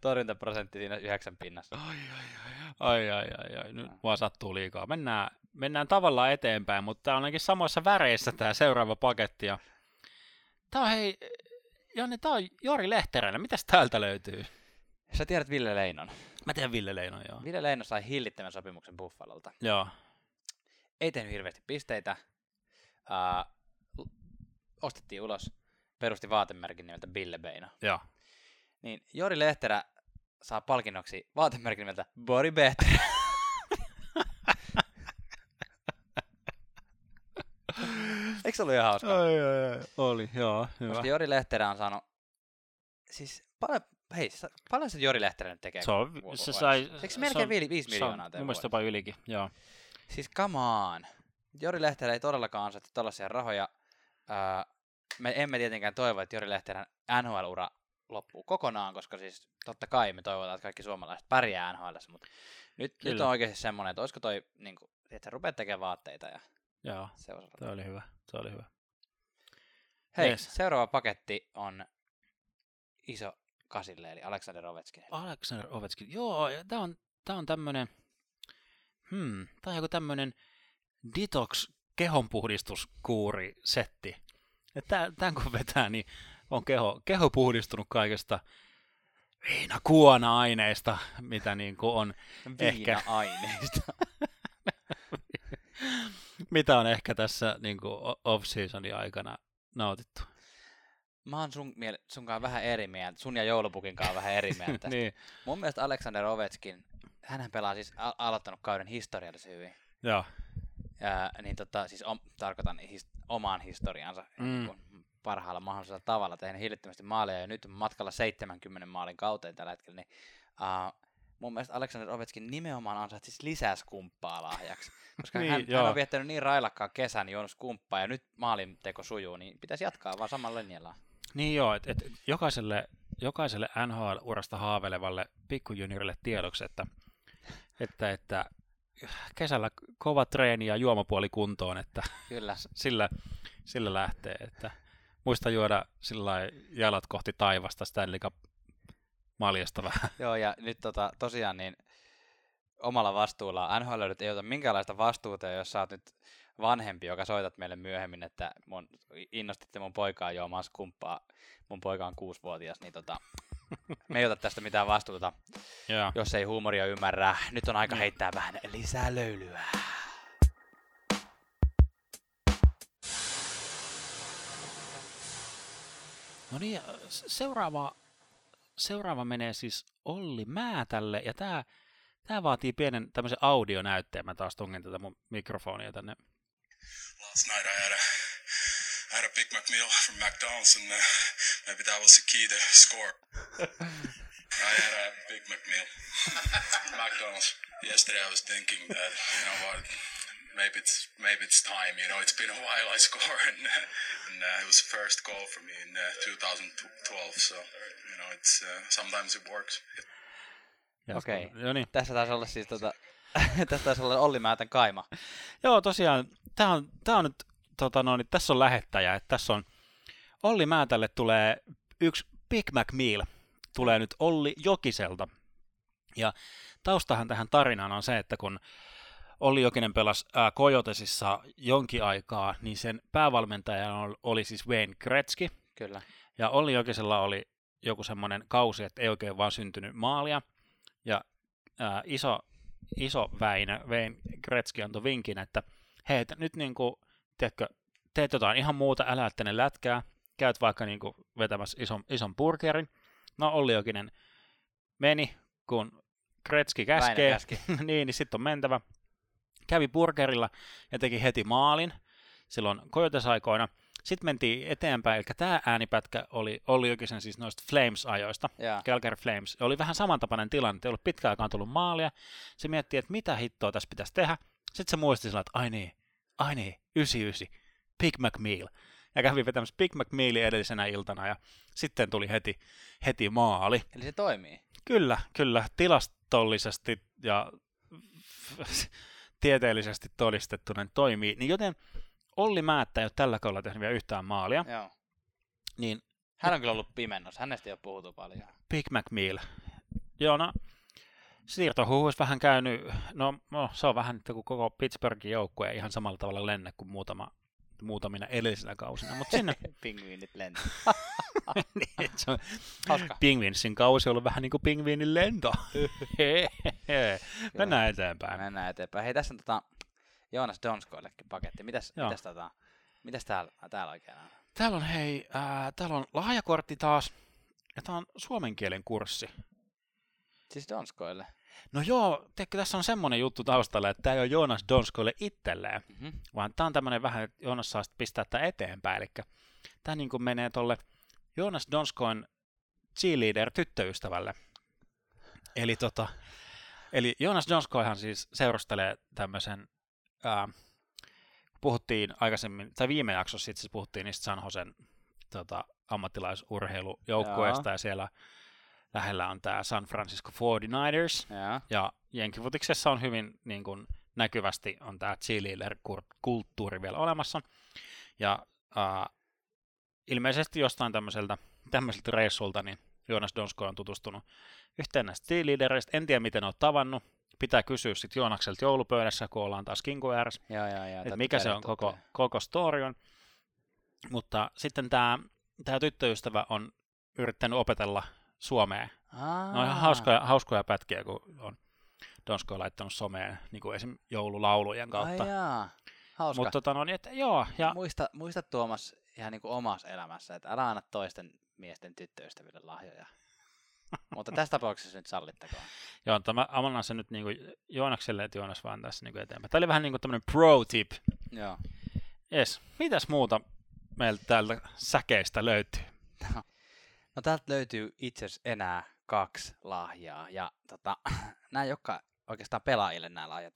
Torjuntaprosentti siinä yhdeksän pinnassa. Ai, ai, ai, ai, ai, ai. Nyt vaan sattuu liikaa. Mennään, mennään tavallaan eteenpäin, mutta tää on ainakin samoissa väreissä tää seuraava paketti ja Tää on hei, Janne, tää on Jori Lehteränä. Mitäs täältä löytyy? Sä tiedät Ville Leinon. Mä tiedän Ville Leinon, joo. Ville Leino sai hillittömän sopimuksen Buffalolta. Joo. Ei tehnyt hirveästi pisteitä. Äh, ostettiin ulos. Perusti vaatemerkin nimeltä Ville Beino. Joo. Niin Jori Lehterä saa palkinnoksi vaatemerkin nimeltä Bori Behterä. Eikö se ollut ihan hauska? Ai, ai, ai. Oli, joo, hyvä. Koska Jori Lehterä on saanut, siis paljon, hei, paljon se Jori Lehterä nyt tekee? Se on, se sai... Eikö se melkein viisi miljoonaa? Mun mielestä jopa ylikin, joo. Siis come on. Jori Lehterä ei todellakaan ansaita tällaisia rahoja. Äh, me emme tietenkään toivo, että Jori Lehterän N H L-ura loppuu kokonaan, koska siis totta kai me toivotaan, että kaikki suomalaiset pärjää N H L:ssä, mutta nyt, nyt on oikeasti semmoinen, että olisiko toi, niin kuin, että sä rupeat tekemään vaatteita ja... Joo, se oli hyvä, se oli hyvä. Hei, yes. Seuraava paketti on iso kasille, eli Aleksander Ovechkin. Aleksander Ovechkin, joo, tää on, tää on tämmönen, hmm, tää on joku tämmönen detox-kehonpuhdistuskuuri-setti. Tää, tän kun vetää, niin on keho, keho puhdistunut kaikesta viinakuona-aineista, mitä niinku on viina-aineista. Ehkä... Mitä on ehkä tässä niin off-seasonin aikana nautittu? Mä oon sun miel- sunkaan vähän eri mieltä, sun ja joulupukinkaan vähän eri mieltä. Niin. Mun mielestä Aleksander Ovechkin, hänhän pelaa siis al- aloittanut kauden historiallisen hyvin. Joo. Ja, niin tota, siis om- tarkoitan his- omaan historiansa mm. parhaalla mahdollisella tavalla. Tehnyt hillittömästi maaleja ja nyt matkalla seitsemänkymmentä maalin kauteen tällä hetkellä. Niin, uh, mun mielestä Aleksander Ovechkin nimenomaan ansaitsi siis lisää skumppaa lahjaksi, koska niin, hän, hän on viettänyt niin railakkaan kesän, juonut skumppaa ja nyt maalinteko sujuu, niin pitäisi jatkaa vaan samalla linjalla. Niin joo, että et jokaiselle, jokaiselle N H L-urasta haaveilevalle pikkujuniorille tiedoksi, että, että, että kesällä kova treeni ja juomapuoli kuntoon, että kyllä. Sillä, sillä lähtee. Että muista juoda sillai jalat kohti taivasta sitä elikä maljasta vähän. Joo, ja nyt tota, tosiaan niin omalla vastuulla N H L-yrit ei ota minkäänlaista vastuuta, jos sä oot nyt vanhempi, joka soitat meille myöhemmin, että mun, innostitte mun poikaa juomaan skumppaa, mun poika on kuusivuotias, niin tota, me ei ota tästä mitään vastuuta, yeah. Jos ei huumoria ymmärrä. Nyt on aika heittää vähän lisää löylyä. No niin, seuraava... Seuraava menee siis Olli Määtälle, ja tää, tää vaatii pienen tämmöisen audionäytteen. Mä taas tungin tätä mun mikrofonia tänne. Last night I had a, I had a Big Mac Meal from McDonald's, and uh, maybe that was the key to score. I had a Big Mac Meal from McDonald's. Yesterday I was thinking that, you know what, maybe it's, maybe it's time, you know, it's been a while I scored, and, and uh, it was the first goal for me in uh, twenty twelve, so... No, it's, uh, sometimes it works. Okei, okay. No niin. Tässä taisi olla siis tota, tässä taisi olla Olli Määtän kaima. Joo, tosiaan, tää on, tää on nyt, tota no, niin tässä on lähettäjä, että tässä on, Olli Määtälle tulee yksi Big Mac Meal, tulee nyt Olli Jokiselta. Ja taustahan tähän tarinaan on se, että kun Olli Jokinen pelasi äh, Coyotesissa jonkin aikaa, niin sen päävalmentaja oli siis Wayne Gretzky. Kyllä. Ja Olli Jokisella oli joku semmoinen kausi, että ei oikein vaan syntynyt maalia, ja ää, iso, iso Väinö, Wayne Gretzky antoi vinkin, että hei, nyt niinku, tiedätkö, teet jotain ihan muuta, älä et tänne lätkää, käyt vaikka niinku vetämässä ison, ison burgerin. No Olli Jokinen meni, kun Gretzky käskee, niin, niin sitten on mentävä. Kävi burgerilla ja teki heti maalin silloin Coyotes-aikoina. Sitten mentiin eteenpäin, eli tämä äänipätkä oli Olli Jokisen siis noista Flames-ajoista, yeah. Calgary Flames. Oli vähän samantapainen tilanne, ei ollut pitkään aikaan tullut maalia. Se miettii, että mitä hittoa tässä pitäisi tehdä. Sitten se muisti sillä, että ai niin, ai niin, yhdeksänkymmentäyhdeksän, Big Mac Meal. Ja kävi vetämässä Big Mac Mealia edellisenä iltana, ja sitten tuli heti, heti maali. Eli se toimii? Kyllä, kyllä. Tilastollisesti ja tieteellisesti todistettuna niin toimii, niin joten... Olli Määttä ei ole tällä kaudella tehnyt vielä yhtään maalia. Joo. Niin, hän on kyllä ollut pimennossa, hänestä ei ole puhuttu paljon. Big Mac Meal. Joo, no, siirtohuhuissa vähän käynyt, no, no se on vähän nyt kuin koko Pittsburghin joukkue, ihan samalla tavalla lenne kuin muutama, muutamina edellisenä kausina. Mut sinne... Pingviinit lento. Niin, se on... Pingviinsin kausi on ollut vähän niin kuin pingviinin lento. Mennään eteenpäin. Mennään eteenpäin. Hei, tässä on tota... Jonas Donskoillekin paketti. Mitäs, mitäs, tota, mitäs täällä, täällä oikein on? Täällä on, hei, ää, täällä on lahjakortti taas, ja tää on suomen kielen kurssi. Siis Donskoille? No joo, teikö, tässä on semmoinen juttu taustalla, että tämä ei ole Jonas Donskoille itselleen, mm-hmm. vaan tämä on tämmöinen vähän, että Jonas saa pistää tämä eteenpäin. Eli tämä niin kuin menee tuolle Jonas Donskoin cheerleader-tyttöystävälle. Eli, tota, eli Jonas Donskoihan siis seurustelee tämmöisen, ää, puhuttiin aikaisemmin, tai viime jaksossa itse puhuttiin niistä San Josen tota, ammattilaisurheilujoukkueesta ja, ja siellä lähellä on tämä San Francisco forty-niners, ja, ja jenkifutiksessa on hyvin niin kun, näkyvästi on tämä cheerleader-kulttuuri vielä olemassa. Ja ää, ilmeisesti jostain tämmöiseltä, tämmöiseltä reissulta niin Jonas Donskoi on tutustunut yhteen näistä cheerleadereistä. En tiedä, miten ne on tavannut. Pitää kysyä sitten Joonakselta joulupöydässä, kun ollaan taas Kinko ääressä, että mikä se on koko, koko story on. Mutta sitten tämä tää tyttöystävä on yrittänyt opetella suomea. Aa. No ihan hauskoja, hauskoja pätkiä, kun on Donskoi laittanut someen, niin kuin esimerkiksi joululaulujen kautta. Ai hauska. Mut, tota, no, niin, että, joo, ja... muista, muista Tuomas ihan niin kuin omassa elämässä, että älä anna toisten miesten tyttöystäville lahjoja. Mutta tässä tapauksessa nyt sallittakoon. Joo, mutta mä amannan sen nyt niinku Joonakselle, että Joonas vaan tässä niinku eteenpäin. Tämä oli vähän niinku tämmönen pro-tip. Joo. Jes, mitäs muuta meiltä täältä säkeistä löytyy? No, no täältä löytyy itse asiassa enää kaksi lahjaa. Ja tota, nämä jotka oikeastaan pelaajille nämä lahjat.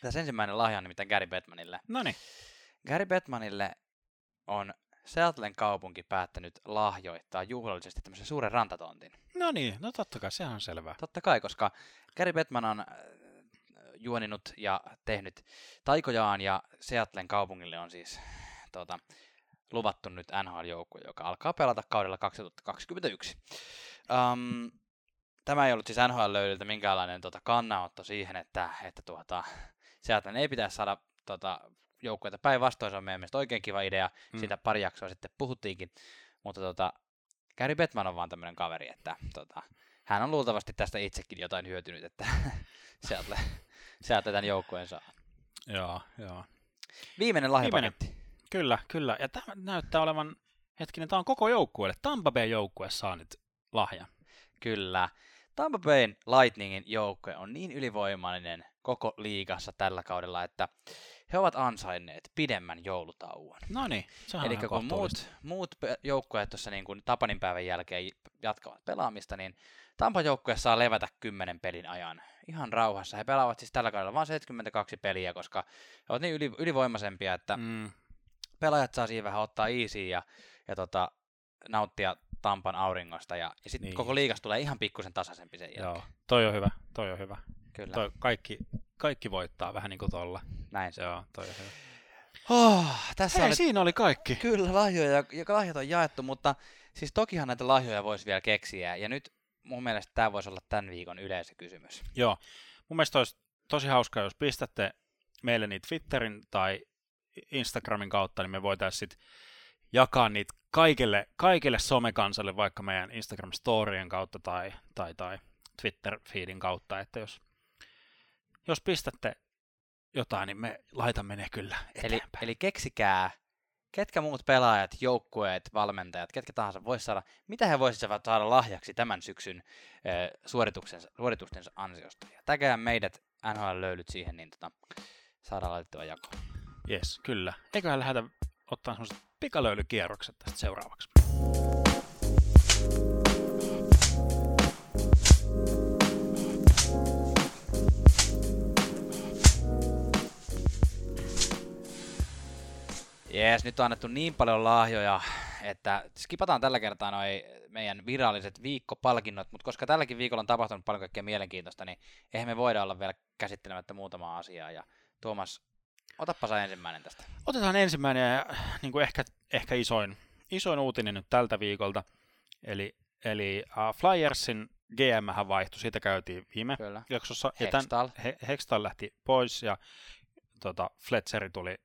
Tässä ensimmäinen lahja on nimittäin Gary Bettmanille. Noniin. Gary Bettmanille on Seattlen kaupunki päättänyt lahjoittaa juhlallisesti tämmöisen suuren rantatontin. No niin, no totta kai, sehän on selvää. Totta kai, koska Gary Bettman on juoninut ja tehnyt taikojaan, ja Seattlen kaupungille on siis tuota, luvattu nyt N H L-joukkue, joka alkaa pelata kaudella kaksituhattakaksikymmentäyksi. Um, tämä ei ollut siis N H L-löydiltä minkäänlainen tuota, kannanotto siihen, että, että tuota, Seattlen ei pitäisi saada... Tuota, joukkueita päinvastoin, se on meidän mielestä oikein kiva idea, mm. siitä pari jaksoa sitten puhuttiinkin, mutta tota, Gary Bettman on vaan tämmöinen kaveri, että tota, hän on luultavasti tästä itsekin jotain hyötynyt, että Seattle, Seattle tämän joukkueen saa. Joo, joo. Viimeinen lahjapaketti. Kyllä, kyllä, ja tämä näyttää olevan, hetkinen, tämä on koko joukkueelle, Tampa Bay joukkue saa nyt lahjan. Kyllä, Tampa Bayn Lightningin joukkue on niin ylivoimainen koko liigassa tällä kaudella, että he ovat ansainneet pidemmän joulutauon. No niin, sehän on ihan kohtuullista. Eli kun muut, muut joukkueet tuossa niin kuin Tapaninpäivän jälkeen jatkavat pelaamista, niin Tampan joukkue saa levätä kymmenen pelin ajan ihan rauhassa. He pelaavat siis tällä kaudella vain seitsemänkymmentäkaksi peliä, koska he ovat niin yli, ylivoimaisempia, että mm. pelaajat saa siihen vähän ottaa easy ja, ja tota, nauttia Tampan auringosta. Ja, ja sitten niin. Koko liigas tulee ihan pikkusen tasaisempi sen jälkeen. Joo, toi on hyvä, toi on hyvä. Kyllä. Toi, kaikki... Kaikki voittaa, vähän niin kuin tuolla. Näin se on. Toi on hyvä. Oh, tässä Hei, oli... siinä oli kaikki. Kyllä, lahjoja, lahjat on jaettu, mutta siis tokihan näitä lahjoja voisi vielä keksiä. Ja nyt mun mielestä tämä voisi olla tämän viikon yleisökysymys. Joo, mun mielestä olisi tosi hauskaa, jos pistätte meille niitä Twitterin tai Instagramin kautta, niin me voitaisiin sitten jakaa niitä kaikille, kaikille somekansalle, vaikka meidän Instagram-storien kautta tai, tai, tai Twitter-feedin kautta, että jos... Jos pistätte jotain, niin me laitamme ne kyllä eteenpäin. Eli, eli keksikää, ketkä muut pelaajat, joukkueet, valmentajat, ketkä tahansa voisi saada, mitä he voisivat saada lahjaksi tämän syksyn eh, suorituksensa, suoritustensa ansiosta. Ja tägää meidät N H L-löylyt siihen, niin tota, saadaan laitettua jakoon. Jes, kyllä. Eiköhän lähdetä ottaa sellaiset pikalöylykierrokset tästä seuraavaksi. Jees, nyt on annettu niin paljon lahjoja, että skipataan tällä kertaa noi meidän viralliset viikkopalkinnot, mutta koska tälläkin viikolla on tapahtunut paljon kaikkea mielenkiintoista, niin eihän me voida olla vielä käsittelemättä muutamaa asiaa. Ja Tuomas, otappa sä ensimmäinen tästä. Otetaan ensimmäinen ja niin kuin ehkä, ehkä isoin, isoin uutinen nyt tältä viikolta. Eli, eli uh, Flyersin G M-hän vaihtui, siitä käytiin viime Kyllä. jaksossa. Hextall. Ja he, Hextall lähti pois ja tota, Fletcheri tuli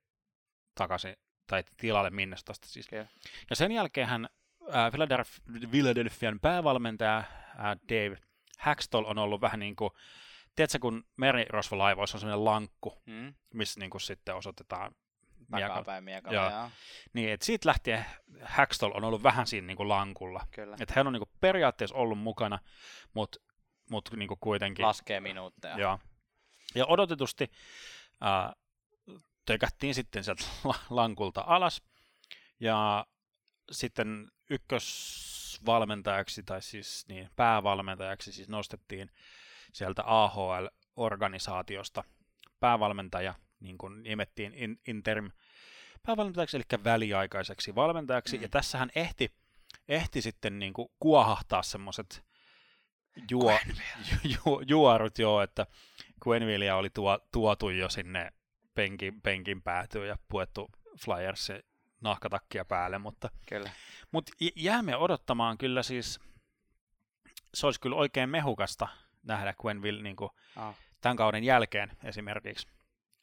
takaisin. Tai tilalle Minnestasta siis. Okay. Ja sen jälkeen hän ää, Philadelphian päävalmentaja ää, Dave Haxtell on ollut vähän niin kuin, tiedätkö kun merirosvolaivoissa on sellainen lankku, mm. missä niin kuin sitten osoitetaan takapäin miekalla. Joo. Joo. Niin, et siitä lähtien Haxtell on ollut vähän siinä niin kuin lankulla. Että hän on niin kuin periaatteessa ollut mukana, mutta mutta niinku kuitenkin... Laskee minuutteja. Joo. Ja odotetusti ää, tökättiin sitten sieltä lankulta alas, ja sitten ykkösvalmentajaksi, tai siis niin, päävalmentajaksi siis nostettiin sieltä A H L-organisaatiosta päävalmentaja, niin kuin nimettiin in, interim päävalmentajaksi, eli väliaikaiseksi valmentajaksi, mm. ja tässähän ehti, ehti sitten niin kuin kuohahtaa semmoiset juo, ju, ju, juorut, joo, että Quennevillea oli tuo, tuotu jo sinne penkin, penkin päätyyn ja puettu Flyersin nahkatakkia päälle, mutta, mutta jäämme odottamaan kyllä siis, se olisi kyllä oikein mehukasta nähdä Quenneville niin kuin ah. tämän kauden jälkeen esimerkiksi.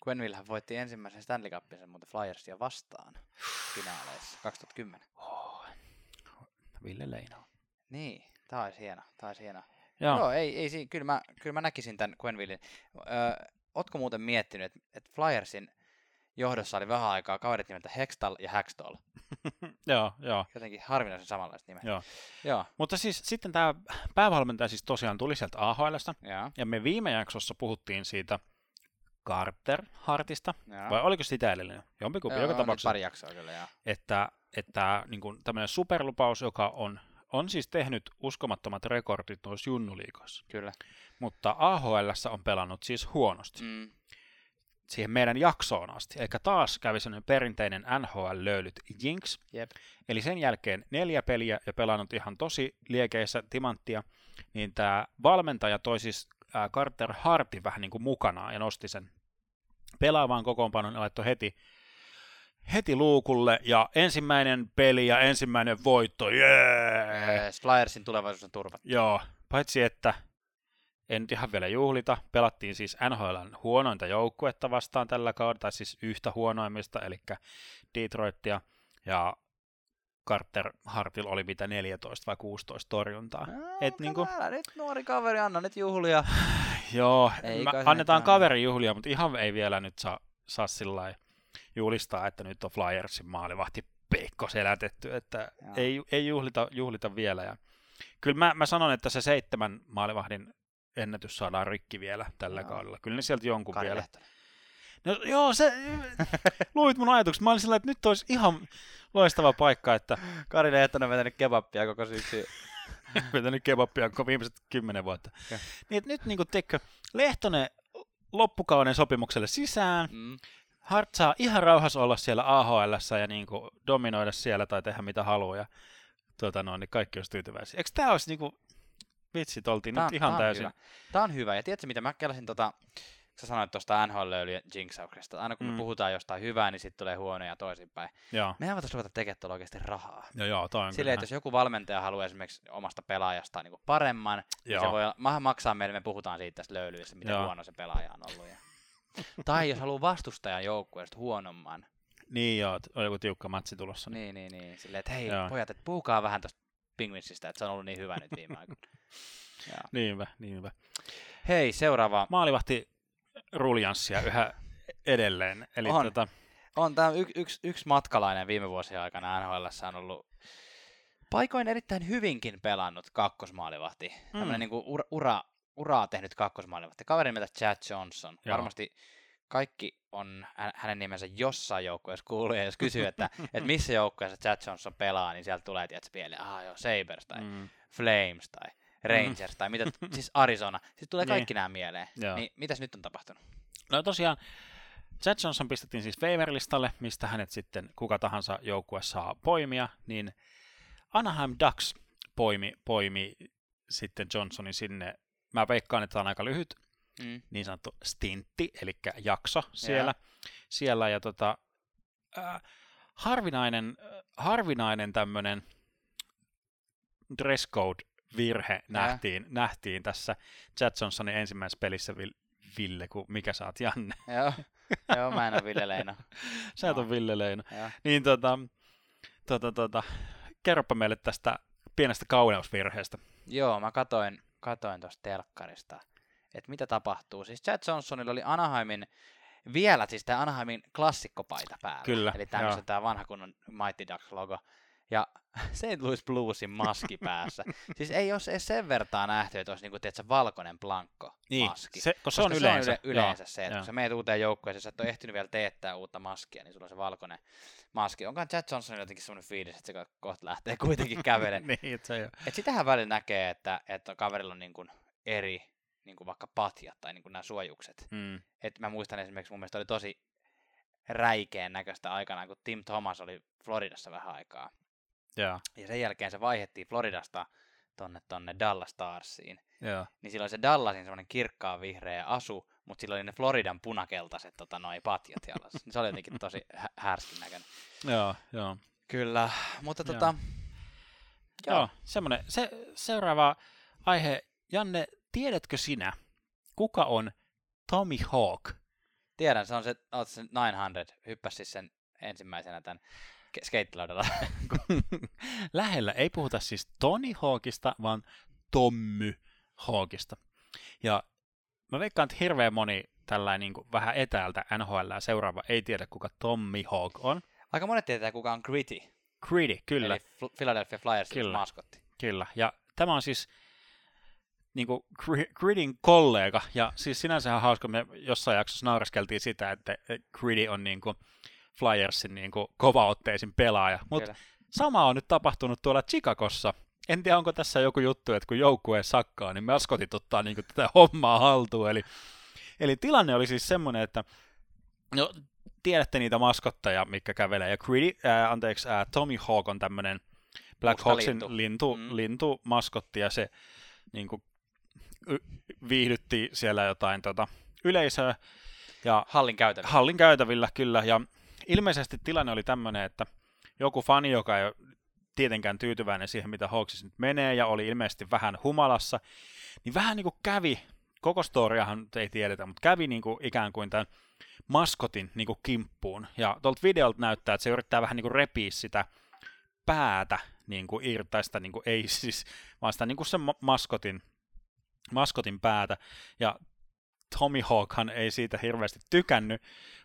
Quennevillehän voitti ensimmäisen Stanley Cupin, mutta Flyersia vastaan finaaleissa kaksituhattakymmenen. Oh. Ville Leino. Niin, tämä olisi hieno, tämä olisi hieno. Joo. Joo, ei, ei, kyllä, mä, kyllä mä näkisin tämän Quennevillen. Öö, ootko muuten miettinyt, että et Flyersin johdossa oli vähän aikaa kaverit nimeltä Hextall ja Haxtall? Joo, joo. Jotenkin harvinaisen samanlaiset nimet. Joo. Joo. Mutta siis sitten tämä päävalmentaja siis tosiaan tuli sieltä A H L:sta, ja. ja me viime jaksossa puhuttiin siitä Carter Hartista, ja. vai oliko sitä edellinen? Jompikumpi, joka tapauksessa. Pari jaksoa kyllä, joo. Että, että niin kuin tämmöinen superlupaus, joka on On siis tehnyt uskomattomat rekordit noissa junnuliikoissa. Kyllä. Mutta A H L:ssä on pelannut siis huonosti. Mm. Siihen meidän jaksoon asti. Eli taas kävi sellainen perinteinen N H L-löylyt jinx. Jep. Eli sen jälkeen neljä peliä ja pelannut ihan tosi liekeissä timanttia. Niin tämä valmentaja toi siis Carter Hartin vähän niin kuin mukanaan ja nosti sen pelaavaan kokoonpanon ja laittoi heti Heti luukulle, ja ensimmäinen peli ja ensimmäinen voitto, jee! Flyersin tulevaisuus on turvattu. Joo, paitsi että en nyt ihan vielä juhlita. Pelattiin siis N H L:n huonointa joukkuetta vastaan tällä kaudella, tai siis yhtä huonoimmista, eli Detroitia, ja Carter Hartilla oli mitä neljätoista vai kuusitoista torjuntaa. No, et niin kuin... älä, nyt nuori kaveri, anna nyt juhlia. Joo, mä, annetaan kaveri juhlia, mutta ihan ei vielä nyt saa, saa sillä lailla julistaa, että nyt on Flyersin maalivahti Pekko selätetty, että ei, ei juhlita, juhlita vielä. Ja kyllä mä, mä sanon, että se seitsemän maalivahdin ennätys saadaan rikki vielä tällä joo. kaudella. Kyllä ne sieltä jonkun Kari vielä. No, joo, se, luit mun ajatukset. Mä olin sillä, että nyt olisi ihan loistava paikka, että Kari Lehterä on vetänyt kebabia koko syksy. vetänyt kebabia koko viimeiset kymmenen vuotta. Niin, nyt niin kuin teikö Lehtonen loppukauden sopimukselle sisään, mm. Hart saa ihan rauhassa olla siellä A H L:ssä ja niin kuin dominoida siellä tai tehdä mitä haluaa, ja tuota noin, niin kaikki olisi tyytyväisiä. Eikö tämä olisi niin kuin, vitsit, oltiin tää, nyt ihan tää täysin. Tämä on hyvä, ja tiedätkö mitä, mä kelasin tuota, sä sanoit tuosta N H L-löylyjen jinxauksesta, aina kun mm. me puhutaan jostain hyvää, niin sitten tulee huonoja toisinpäin. Mehän voitaisiin ruveta tekemään tuolla oikeasti rahaa. Joo, joo, toi on silleen, että jos joku valmentaja haluaa esimerkiksi omasta pelaajastaan niin kuin paremman, joo. niin se voi maksaa meille, me puhutaan siitä tästä löylyissä, miten joo. huono se pelaaja on ollut. Ja... tai jos haluaa vastustajan joukkueesta huonomman. Niin joo, on joku tiukka matsi tulossa. Niin, niin, niin. niin. Silleen, että hei joo. pojat, että puhukaa vähän tuosta Pingvinsistä, että se on ollut niin hyvä nyt viime aikoina. Niinpä, niinpä. Hei, seuraava. Maalivahti ruljanssia yhä edelleen. Eli on, tota... on tämä y- yksi, yksi matkalainen viime vuosien aikana N H L:ssä on ollut paikoin erittäin hyvinkin pelannut kakkosmaalivahti. Mm. Tämmöinen niinku ura... ura uraa tehnyt kakkosmaalivahti. Kaveri nimeltä Chad Johnson. Joo. Varmasti kaikki on hänen nimensä jossain joukkueessa kuullut, ja jos kysyy, että, että missä joukkueessa Chad Johnson pelaa, niin sieltä tulee tietysti mieleen, aha joo, Sabres tai mm. Flames tai Rangers mm. tai mitä, siis Arizona. Siis tulee kaikki niin. nämä mieleen. Joo. Niin mitäs nyt on tapahtunut? No tosiaan, Chad Johnson pistettiin siis waiver-listalle, mistä hänet sitten kuka tahansa joukkue saa poimia, niin Anaheim Ducks poimi, poimi sitten Johnsonin sinne. Mä veikkaan, että tämä on aika lyhyt, mm. niin sanottu stintti, eli jakso siellä. Yeah. siellä ja tota, äh, harvinainen, äh, harvinainen tämmöinen dress code-virhe yeah. nähtiin, nähtiin tässä Chad Johnsonin ensimmäisessä pelissä, Ville, kun mikä sä oot, Janne? Joo, Joo mä en ole Ville Leino. Sä et no. ole Ville Leino. Yeah. Niin, tota, tota, tota, kerropa meille tästä pienestä kauneusvirheestä. Joo, mä katoin. Katoin tuosta telkkarista, että mitä tapahtuu. Siis Chad Johnsonilla oli Anaheimin, vielä siis tämä Anaheimin klassikkopaita päällä. Kyllä, eli tämmöisen tämä vanha kunnon Mighty Ducks-logo. ja Saint Louis Bluesin maski päässä. Siis ei ole edes sen vertaa nähty, että olisi niin kuin, tiedätkö, valkoinen plankko maski. Niin, se, koska se on yleensä se, on yle- yleensä joo, se että joo. Kun sä meet uuteen joukkoon ja sä et ole ehtinyt vielä teettää uutta maskia, niin sulla on se valkoinen maski. Onkohan Chad Johnson jotenkin semmoinen fiilis, että se kohta lähtee kuitenkin kävelemään. Niin, et se et sitähän välillä näkee, että, että kaverilla on niin kuin eri niin kuin vaikka patjat tai niin kuin nämä suojukset. Mm. Et mä muistan esimerkiksi, mun mielestä oli tosi räikeän näköistä aikanaan, kun Tim Thomas oli Floridassa vähän aikaa. Yeah. Ja sen jälkeen se vaihdettiin Floridasta tonne, tonne Dallas Starsiin. Yeah. Niin silloin se Dallasin semmoinen kirkkaan vihreä asu, mutta silloin oli ne Floridan punakeltaiset tota, noi patjat jalassa. Se oli jotenkin tosi hä- härskin näköinen. Joo, joo. Kyllä, mutta yeah. tota... Joo, joo semmoinen. Se, seuraava aihe. Janne, tiedätkö sinä, kuka on Tommy Hawk? Tiedän, se on se, oot se yhdeksänsataa, hyppäs siis sen ensimmäisenä tämän skeittilaudella. Lähellä ei puhuta siis Tony Hawkista, vaan Tommy Hawkista. Ja mä veikkaan, että hirveän moni tällainen niin kuin vähän etäältä N H L:ää seuraava ei tiedä, kuka Tommy Hawk on. Aika monet tietää, kuka on Gritty. Gritty, kyllä. Eli Philadelphia Flyersin maskotti. Kyllä, ja tämä on siis... niin kuin Gridin kollega, ja siis sinänsähän hauska, me jossain jaksossa naureskeltiin sitä, että Gridi on niin kuin Flyersin niin kuin kovaotteisin pelaaja, mutta sama on nyt tapahtunut tuolla Chicagossa. En tiedä, onko tässä joku juttu, että kun joukkue sakkaa, niin maskotit ottaa niin kuin tätä hommaa haltuun, eli, eli tilanne oli siis semmoinen, että no, tiedätte niitä maskotteja, mitkä kävelee, ja Gridi, äh, anteeksi, äh, Tommy Hawk on tämmöinen Black Musta Hawksin lintu. Lintu, mm. lintu maskotti, ja se niin kuin viihdyttiin siellä jotain tota, yleisöä. Ja hallin käytävillä. Hallin käytävillä, kyllä. Ja ilmeisesti tilanne oli tämmöinen, että joku fani, joka ei ole tietenkään tyytyväinen siihen, mitä Hawksissa nyt menee, ja oli ilmeisesti vähän humalassa, niin vähän niin kuin kävi, koko storiahan ei tiedetä, mutta kävi niin kuin ikään kuin tämän maskotin niin kuin kimppuun. Ja tuolta videolta näyttää, että se yrittää vähän niin kuin repiä sitä päätä niin kuin irtaista, niin kuin ei siis, vaan sitä niin kuin sen maskotin maskotin päätä, ja Tommy Hawkhan ei siitä hirveästi tykännyt,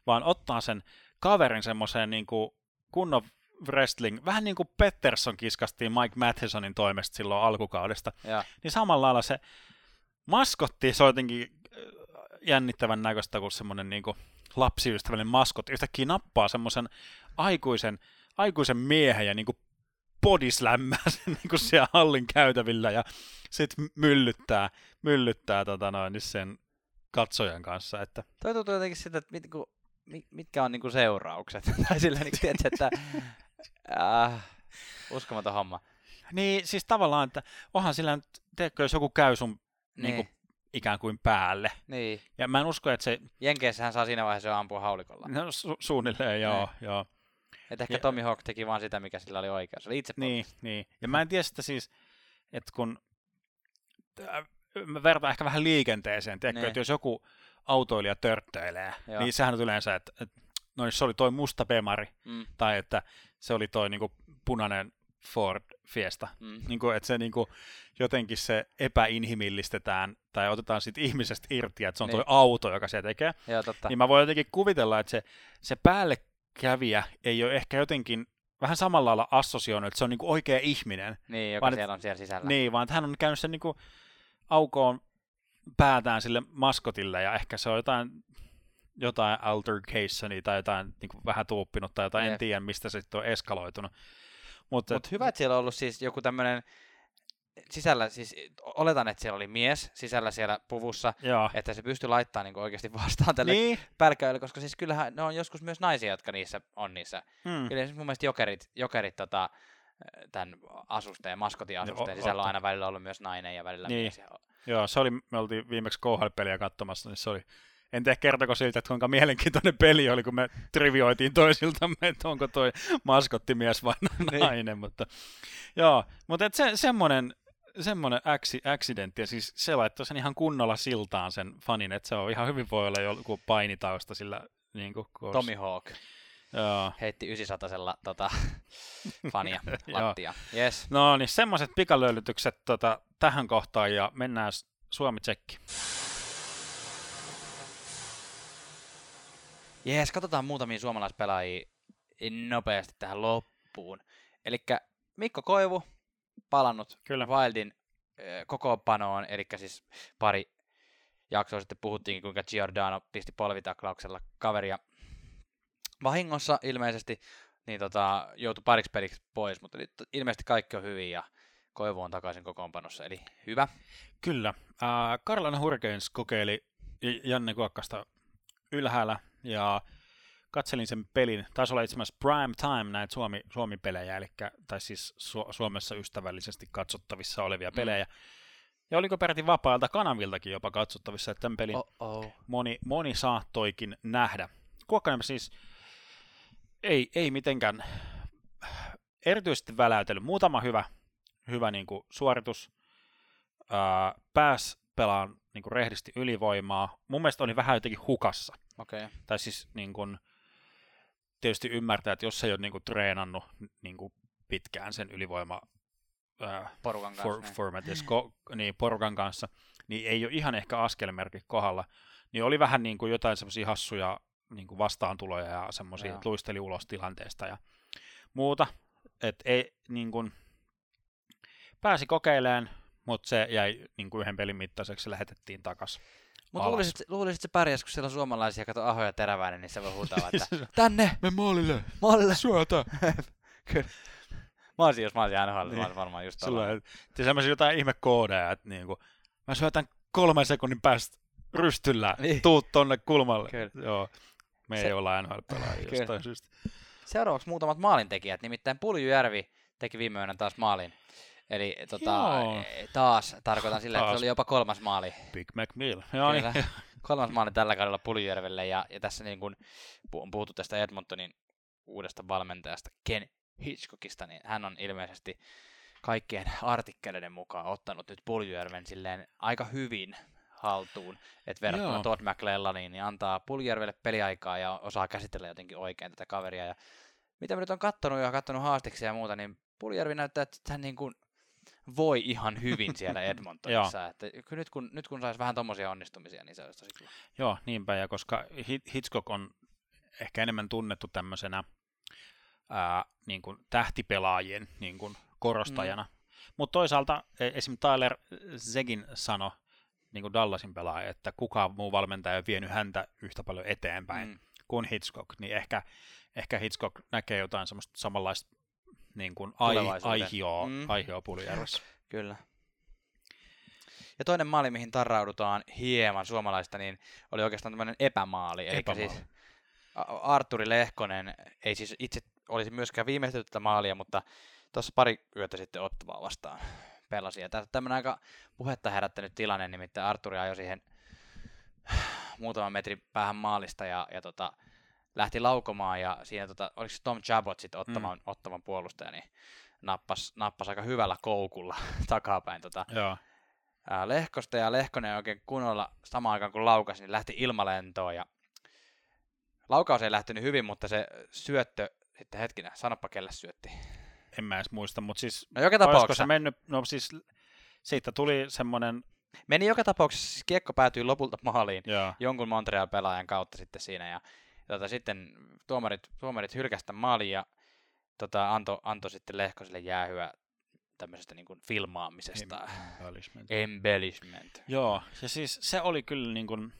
vaan ottaa sen kaverin semmoiseen niin kuin kunnon wrestling, vähän niin kuin Pettersson kiskastiin Mike Mathesonin toimesta silloin alkukaudesta, ja niin samalla lailla se maskotti, se on jotenkin jännittävän näköistä, kun semmoinen niin kuin lapsiystävällinen maskotti yhtäkkiä nappaa semmoisen aikuisen, aikuisen miehen ja niin kuin bodislämmää sen niin kuin siellä hallin käytävillä, ja sitten myllyttää, myllyttää tota noin, sen katsojan kanssa. Että... Toi tuntuu jotenkin sitä, että mit, ku, mit, mitkä on niinku seuraukset. Tai silleen, niin tiedätkö, että äh, uskomaton homma. Niin, siis tavallaan, että onhan sillä, teekö, jos joku käy sun niin. Niin kuin, ikään kuin päälle. Niin. Ja mä en usko, että se... Jenkeissähän saa siinä vaiheessa jo ampua haulikolla. No su- suunnilleen, joo, niin. joo. Että ehkä ja... Tommy Hawk teki vaan sitä, mikä sillä oli oikeus. Se oli itse niin, niin, ja mä en tiedä sitä siis, että kun... Mä vertaan ehkä vähän liikenteeseen, tiedätkö, että jos joku autoilija törttöilee, joo, niin sehän on yleensä, että, että no se oli toi musta bemari, mm. tai että se oli toi niin kuin, punainen Ford Fiesta, mm. niin kuin, että se niin kuin, jotenkin se epäinhimillistetään, tai otetaan siitä ihmisestä irti, että se on niin. Toi auto, joka se tekee, joo, totta. Niin mä voin jotenkin kuvitella, että se, se päällekävijä ei ole ehkä jotenkin vähän samalla lailla assosioinut, että se on niin kuin oikea ihminen. Niin, joka vaan siellä et, on siellä sisällä. Niin, vaan että hän on käynyt sen niin kuin aukoon päätään sille maskotille, ja ehkä se on jotain, jotain altercationia tai jotain niin kuin vähän tuuppinut tai jotain, en tiedä, mistä se sitten on eskaloitunut. Mutta Mut et... hyvä, että siellä on ollut siis joku tämmöinen sisällä, siis oletan, että siellä oli mies sisällä siellä puvussa, joo, että se pystyi laittamaan niin oikeasti vastaan tälle niin. pälkäylle, koska siis kyllähän ne on joskus myös naisia, jotka niissä on niissä. Hmm. Kyllä mun mielestä jokerit, jokerit tota, tämän asusteen, maskotin asusteen no, sisällä on aina välillä ollut myös nainen ja välillä niin. mies. Joo, se oli, me oltiin viimeksi K H L-peliä katsomassa, niin se oli, en tiedä kertoko siltä, että kuinka mielenkiintoinen peli oli, kun me trivioitiin toisiltamme, että onko toi maskottimies vai nainen, niin. mutta joo, mutta et se, semmoinen semmoinen accidentti, ja siis se laittoi sen ihan kunnolla siltaan sen fanin, että se on ihan hyvin voi olla joku painitausta sillä niin kuin Tommy Hawk. Joo. Heitti yhdeksänsataisella tota, fania lattia. Yes. No niin, semmoiset pikalöylytykset tota, tähän kohtaan, ja mennään Suomi-Tsekki. Jees, katsotaan muutamia suomalaispelaajia nopeasti tähän loppuun. Elikkä Mikko Koivu palannut Kyllä. Wildin eh, kokoonpanoon, eli siis pari jaksoa sitten puhuttiin, kuinka Giordano pisti polvitaklauksella kaveria vahingossa ilmeisesti, niin tota, joutui pariksi peliksi pois, mutta nyt ilmeisesti kaikki on hyvin ja Koivu on takaisin kokoonpanossa, eli hyvä. Kyllä. Äh, Carolina Hurricanes kokeili Janne Kuokkasta ylhäällä ja katselin sen pelin. Taisi olla itse asiassa prime time näitä Suomi, Suomi-pelejä, eli, tai siis Su- Suomessa ystävällisesti katsottavissa olevia pelejä. Mm. Ja oliko peräti vapailta kanaviltakin jopa katsottavissa, että tämän pelin moni, moni saattoikin nähdä. Kuokkainen siis ei, ei mitenkään erityisesti väläytellyt. Muutama hyvä, hyvä niin kuin suoritus. Ää, pääs pelaan niin kuin rehdisti ylivoimaa. Mun mielestä oli vähän jotenkin hukassa. Okay. Tai siis niin kuin, tietysti ymmärtää, että jos ei ole niin kuin treenannut niin kuin pitkään sen ylivoima ää, porukan, for, kanssa, format, niin. Ko, niin, porukan kanssa, niin ei ole ihan ehkä askelmerkki kohdalla. Niin oli vähän niin kuin jotain semmoisia hassuja niin kuin vastaantuloja ja semmoisia, että luisteli ulos tilanteesta ja muuta. Että ei niin kuin, pääsi kokeilemaan, mutta se jäi niin kuin yhden pelin mittaiseksi, lähetettiin takaisin. Mutta luulisit, luulisit, että se pärjäs, kun siellä on suomalaisia, kato Aho ja Teräväinen, niin se voi huutaa, että tänne! Me maalille! Maalille! Syötä! Kyllä. Mä olisin, jos mä olisin N H L, niin. Mä olisin varmaan just tällainen. Sellaisia jotain ihmekoodeja, että niinku, mä syötän kolmen sekunnin päästä rystyllä, niin. Tuu tonne kulmalle. Kyllä. Joo, me se... ei olla N H L-pelaajia jostain syystä. Seuraavaksi muutamat maalintekijät, nimittäin Puljujärvi teki viime yönä taas maalin. Eli tota, taas tarkoitan sillä, taas. Että se oli jopa kolmas maali. Big Mac Meal. Joo, niin. Kolmas maali tällä kaudella Puljujärvelle ja, ja tässä niin kun on puhuttu tästä Edmontonin uudesta valmentajasta Ken Hitchcockista, niin hän on ilmeisesti kaikkien artikkeleiden mukaan ottanut nyt Puljujärven silleen aika hyvin haltuun, että verrattuna Joo. Todd McLellaniin, niin antaa Puljujärvelle peliaikaa ja osaa käsitellä jotenkin oikein tätä kaveria. Ja mitä mä nyt on kattonut ja kattonut haastiksia ja muuta, niin Puljujärvi näyttää, että hän niin kuin voi ihan hyvin siellä Edmontonissa. Että nyt kun, nyt kun saisi vähän tommosia onnistumisia, niin se olisi tosi kiva. Joo, niinpä. Ja koska Hitchcock on ehkä enemmän tunnettu tämmöisenä ää, niin kuin tähtipelaajien niin kuin korostajana. Mm. Mutta toisaalta esim. Tyler Zegin sanoi niin kuin Dallasin pelaaja, että kukaan muu valmentaja ei vienyt häntä yhtä paljon eteenpäin mm. kuin Hitchcock. Niin ehkä, ehkä Hitchcock näkee jotain semmoista samanlaista niin kuin aihioa mm. Puljujärvessä. Kyllä. Ja toinen maali, mihin tarraudutaan hieman suomalaista, niin oli oikeastaan tämmöinen epämaali. epämaali. Eli siis Arturi Lehkonen ei siis itse olisi myöskään viimeistellyt tätä maalia, mutta tuossa pari yötä sitten Ottavaa vastaan pelasi. Ja tämmöinen aika puhetta herättänyt tilanne, nimittäin Arturi ajoi siihen muutaman metrin päähän maalista ja, ja tota... lähti laukomaan ja siinä, tota, oliko se Tom Chabot sitten ottamaan, mm. ottamaan puolustaja, niin nappasi nappas aika hyvällä koukulla takapäin tota, ää, Lehkosta ja Lehkonen oikein kunnolla samaan aikaan kun laukasi, niin lähti ilmalentoon ja laukaus ei lähtenyt hyvin, mutta se syöttö, sitten hetkinen, sanoppa kelle syötti. En mä edes muista, mutta siis no, joka tapauksessa. Mennyt, no siis siitä tuli semmoinen. Meni joka tapauksessa, kiekko päätyi lopulta maaliin Joo. jonkun Montreal-pelaajan kautta sitten siinä ja Tota, sitten tuomarit, tuomarit hylkäsi tämän maalin ja tota, antoi anto sitten Lehkoselle jäähyä tämmöisestä niin kuin filmaamisesta. Embellishment. Embellishment. Joo, ja siis se oli kyllä niin kuin,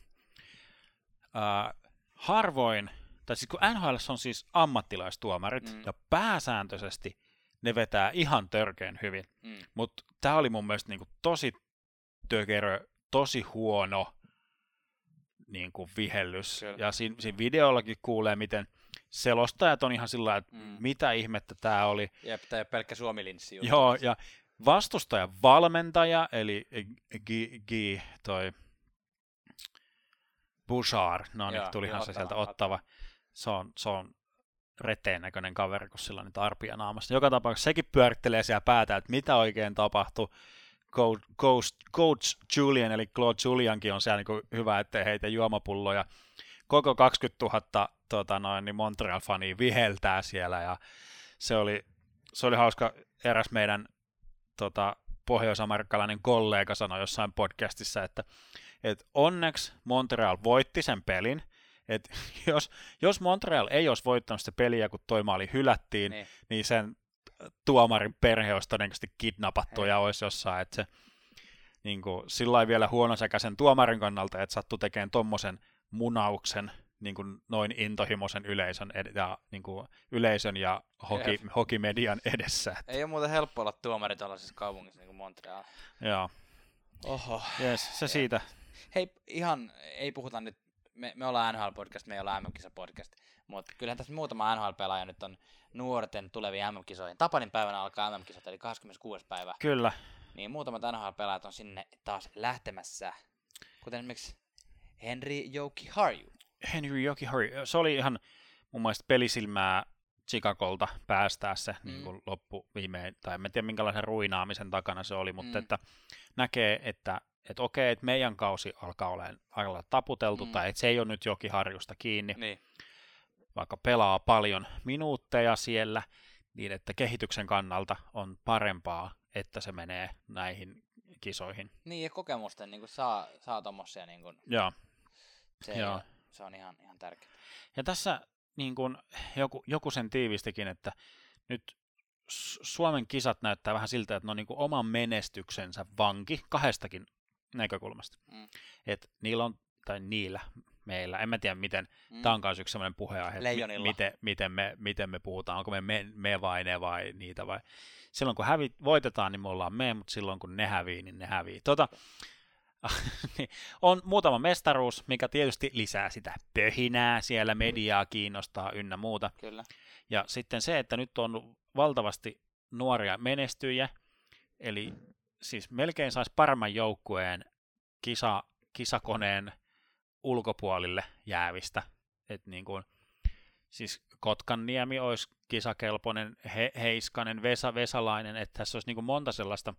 äh, harvoin, tai siis kun N H L on siis ammattilaistuomarit mm. ja pääsääntöisesti ne vetää ihan törkeen hyvin, mm. mutta tämä oli mun mielestä niin kuin tosi tökerö, tosi huono. Niin kuin vihellys. Kyllä. Ja siinä, siinä videollakin kuulee, miten selostajat on ihan sillä että mm. mitä ihmettä tämä oli. Jep, tämä ei ole pelkkä suomilinssi. Joo, ja vastustajan valmentaja, eli G, G toi Bouchard, no niin, tulihan se sieltä ottava. Se on, se on reteen näköinen kaveri, kun sillä on niitä arpia naamassa. Joka tapauksessa sekin pyörittelee siellä päätä, että mitä oikein tapahtui. Coach, coach Julian, eli Claude Juliankin on siellä niin hyvä, ettei heitä juomapulloja. Koko kaksikymmentätuhatta tota noin, niin Montreal-fania viheltää siellä, ja se oli, se oli hauska. Eräs meidän tota, pohjois-amerikkalainen kollega sanoi jossain podcastissa, että et onneksi Montreal voitti sen pelin. Et jos, jos Montreal ei olisi voittanut sitä peliä, kun toi maali hylättiin, niin, niin sen tuomarin perhe olisi todennäköisesti kidnappattu ja olisi jossain, että se niin kuin, sillain vielä huono sekä sen tuomarin kannalta, että sattuu tekemään tommosen munauksen niin kuin noin intohimoisen yleisön ed- ja niin kuin yleisön ja hoki, hokimedian edessä. Että. Ei ole muuten helppo olla tuomari tällaisessa kaupungissa niin kuin Montreal. Joo. Oho. Yes, se ja. Siitä. Hei, ihan ei puhuta nyt, me, me ollaan N H L-podcast, me ei olla M M-kisa-podcast, mutta kyllähän tässä muutama N H L-pelaaja nyt on nuorten tuleviin M M-kisoihin. Tapanin päivänä alkaa M M-kisat, eli kahdeskymmeneskuudes päivä. Kyllä. Niin muutamat N H L-pelaajat on sinne taas lähtemässä, kuten esimerkiksi Henri Jokiharju. Henry Jokiharju, se oli ihan mun mielestä pelisilmää Chicagolta päästää se mm. niin kuin loppu viimein, tai en tiedä minkälaisen ruinaamisen takana se oli, mutta mm. että näkee, että että okei, että meidän kausi alkaa olemaan aika taputeltu, mm. tai että se ei ole nyt Jokiharjusta kiinni, niin. Vaikka pelaa paljon minuutteja siellä, niin että kehityksen kannalta on parempaa, että se menee näihin kisoihin. Niin, ja kokemusten niin kuin saa, saa tommosia, niin kuin, se, se on ihan, ihan tärkeää. Ja tässä niin kuin, joku, joku sen tiivistikin, että nyt Suomen kisat näyttää vähän siltä, että ne on niin kuin oman menestyksensä vanki kahdestakin näkökulmasta. Mm. Että niillä on, tai niillä, meillä, en mä tiedä miten, mm. tämä on myös yksi sellainen puheenaihe, että m- miten, miten, me, miten me puhutaan, onko me, me me vai ne vai niitä vai. Silloin kun hävi, voitetaan, niin me ollaan me, mutta silloin kun ne hävii, niin ne hävii. Tota, on muutama mestaruus, mikä tietysti lisää sitä pöhinää, siellä mediaa kiinnostaa ynnä muuta. Kyllä. Ja sitten se, että nyt on valtavasti nuoria menestyjiä, eli siis melkein saisi paremman joukkueen kisa, kisakoneen ulkopuolille jäävistä. Et niin kuin, siis Kotkanniemi olisi kisakelpoinen, he, Heiskanen, Vesa, Vesalainen, että tässä olisi niin kuin monta sellaista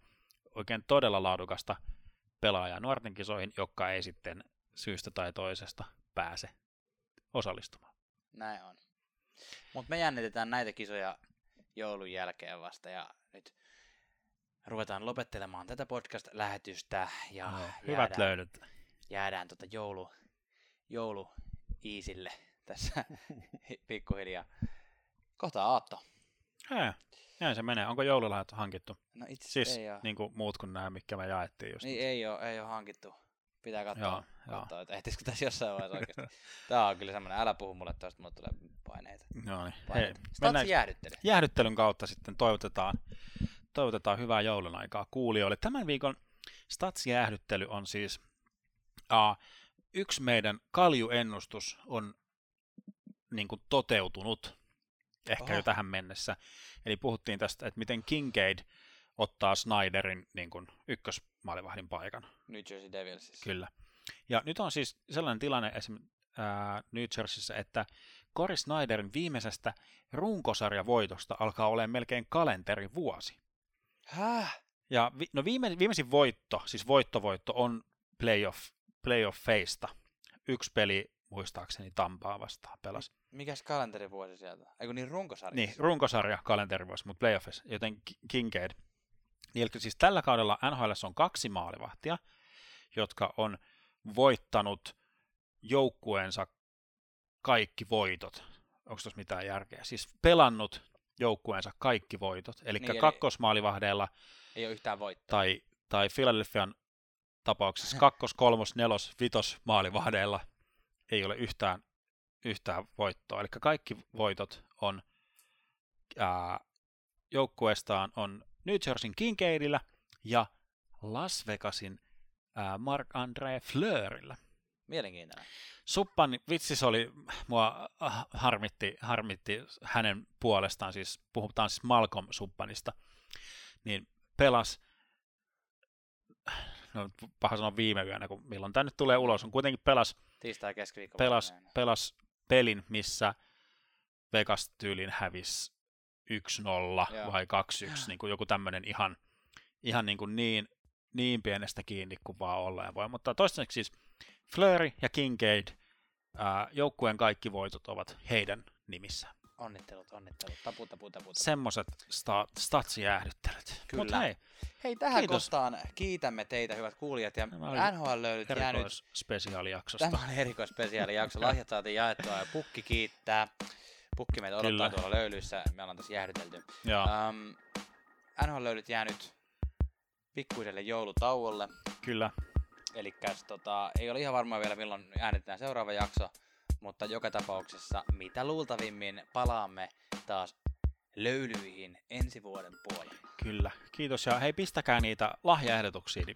oikein todella laadukasta pelaajaa nuorten kisoihin, jotka ei sitten syystä tai toisesta pääse osallistumaan. Näin on. Mutta me jännitetään näitä kisoja joulun jälkeen vasta ja nyt ruvetaan lopettelemaan tätä podcast-lähetystä ja no, hyvät löydöt. Jäädään tuota joulu, jouluiisille tässä pikkuhiljaa. Kohta aatto. Hää, näin se menee. Onko joululahjat hankittu? No itse siis ei ole. Niin kuin muut kuin nämä, mitkä me jaettiin just. Niin ei ole, ei ole hankittu. Pitää katsoa, joo, katsoa joo. Että ehtisikö tässä jossain vaiheessa oikeasti. Tämä on kyllä semmoinen, älä puhu mulle toista, mulle tulee paineita. No niin. Paineita. Hei, mennään jäähdyttely. Jäähdyttelyn kautta sitten toivotetaan. Toivotetaan hyvää joulun aikaa kuulijoille. Tämän viikon statsjäähdyttely on siis, uh, yksi meidän kaljuennustus on niin kuin toteutunut ehkä Oho. jo tähän mennessä. Eli puhuttiin tästä, että miten Kincaid ottaa Snyderin niin kuin ykkösmaalivahdin paikan. New Jersey Devilsissä. Kyllä. Ja nyt on siis sellainen tilanne esimerkiksi uh, New Jerseyssä, että Corey Snyderin viimeisestä runkosarjavoitosta alkaa olemaan melkein kalenterin vuosi. Häh? Ja vi, no viime, viimeisin voitto, siis voittovoitto on playoff, playoff-feista. Yksi peli muistaakseni Tampaa vastaan pelasi. Mikäs kalenterivuosi sieltä? Eikö niin runkosarja? Niin, runkosarja kalenterivuosi, mutta playoffissa, joten Kincaid. Eli siis tällä kaudella N H L:ssä on kaksi maalivahtia, jotka on voittanut joukkueensa kaikki voitot. Onko tuossa mitään järkeä? Siis pelannut joukkueensa kaikki voitot. Elikkä niin, eli kakkosmaalivahdeilla ei ole yhtään voittoa. Tai, tai Philadelphian tapauksessa kakkos, kolmos, nelos, vitos maalivahdeilla ei ole yhtään, yhtään voittoa. Elikkä kaikki voitot on ää, joukkueestaan on New Jerseyn Kincaidillä ja Las Vegasin ää, Marc-André Fleurillä. Mielenkiintoinen. Suppan vitsis oli, mua harmitti, harmitti hänen puolestaan, siis puhutaan siis Malcolm Suppanista, niin pelas, no paha sanoa viime yönä, kun milloin tämä nyt tulee ulos, on kuitenkin pelas, tiistai keskiviikko pelas, pelas pelin, missä Vegas tyylin hävisi yksi nolla Joo. vai kaksi yksi, niin kuin joku tämmöinen ihan, ihan niin, kuin niin, niin pienestä kiinni kuin vaan ollaan voi, mutta toistaiseksi siis Fleury ja Kincaid, äh, joukkueen kaikki voitot ovat heidän nimissään. Onnittelut, onnittelut. Tapu, tapu, tapu. tapu. Semmoiset sta- statsijäähdyttelyt. Kyllä. Mut hei, hei, tähän kiitos. Kohtaan kiitämme teitä, hyvät kuulijat. Ja N H L löydyt jäänyt. Erikoisspesiaalijaksosta. Tämä on erikoisspesiaalijakso. Lahjat saatiin jaettua ja pukki kiittää. Pukki meitä odottaa Kyllä. tuolla löylyissä. Me ollaan tässä jäähdytelty. Um, N H L-löylyt jää nyt pikkuiselle joulutauolle. Kyllä. Elikkäs tota, ei ole ihan varmaa vielä milloin äänitetään seuraava jakso, mutta joka tapauksessa mitä luultavimmin palaamme taas löylyihin ensi vuoden puolella. Kyllä, kiitos ja hei pistäkää niitä lahjaehdotuksia, niin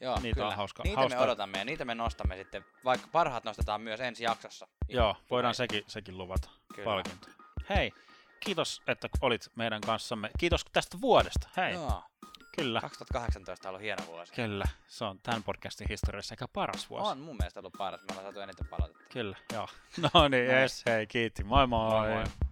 Joo, niitä kyllä. on hauska. Niitä hausta. Me odotamme ja niitä me nostamme sitten, vaikka parhaat nostetaan myös ensi jaksossa. Joo, voidaan sekin, sekin luvata palkintoja. Hei, kiitos että olit meidän kanssamme, kiitos tästä vuodesta, hei. Joo. Kyllä. kaksituhattakahdeksantoista on ollut hieno vuosi. Kyllä, se on tämän podcastin historiassa aika paras vuosi. On mun mielestä ollut paras, me ollaan saatu eniten palautetta. Kyllä, joo. No niin, yes, hei, kiitti. Moi moi. moi, moi.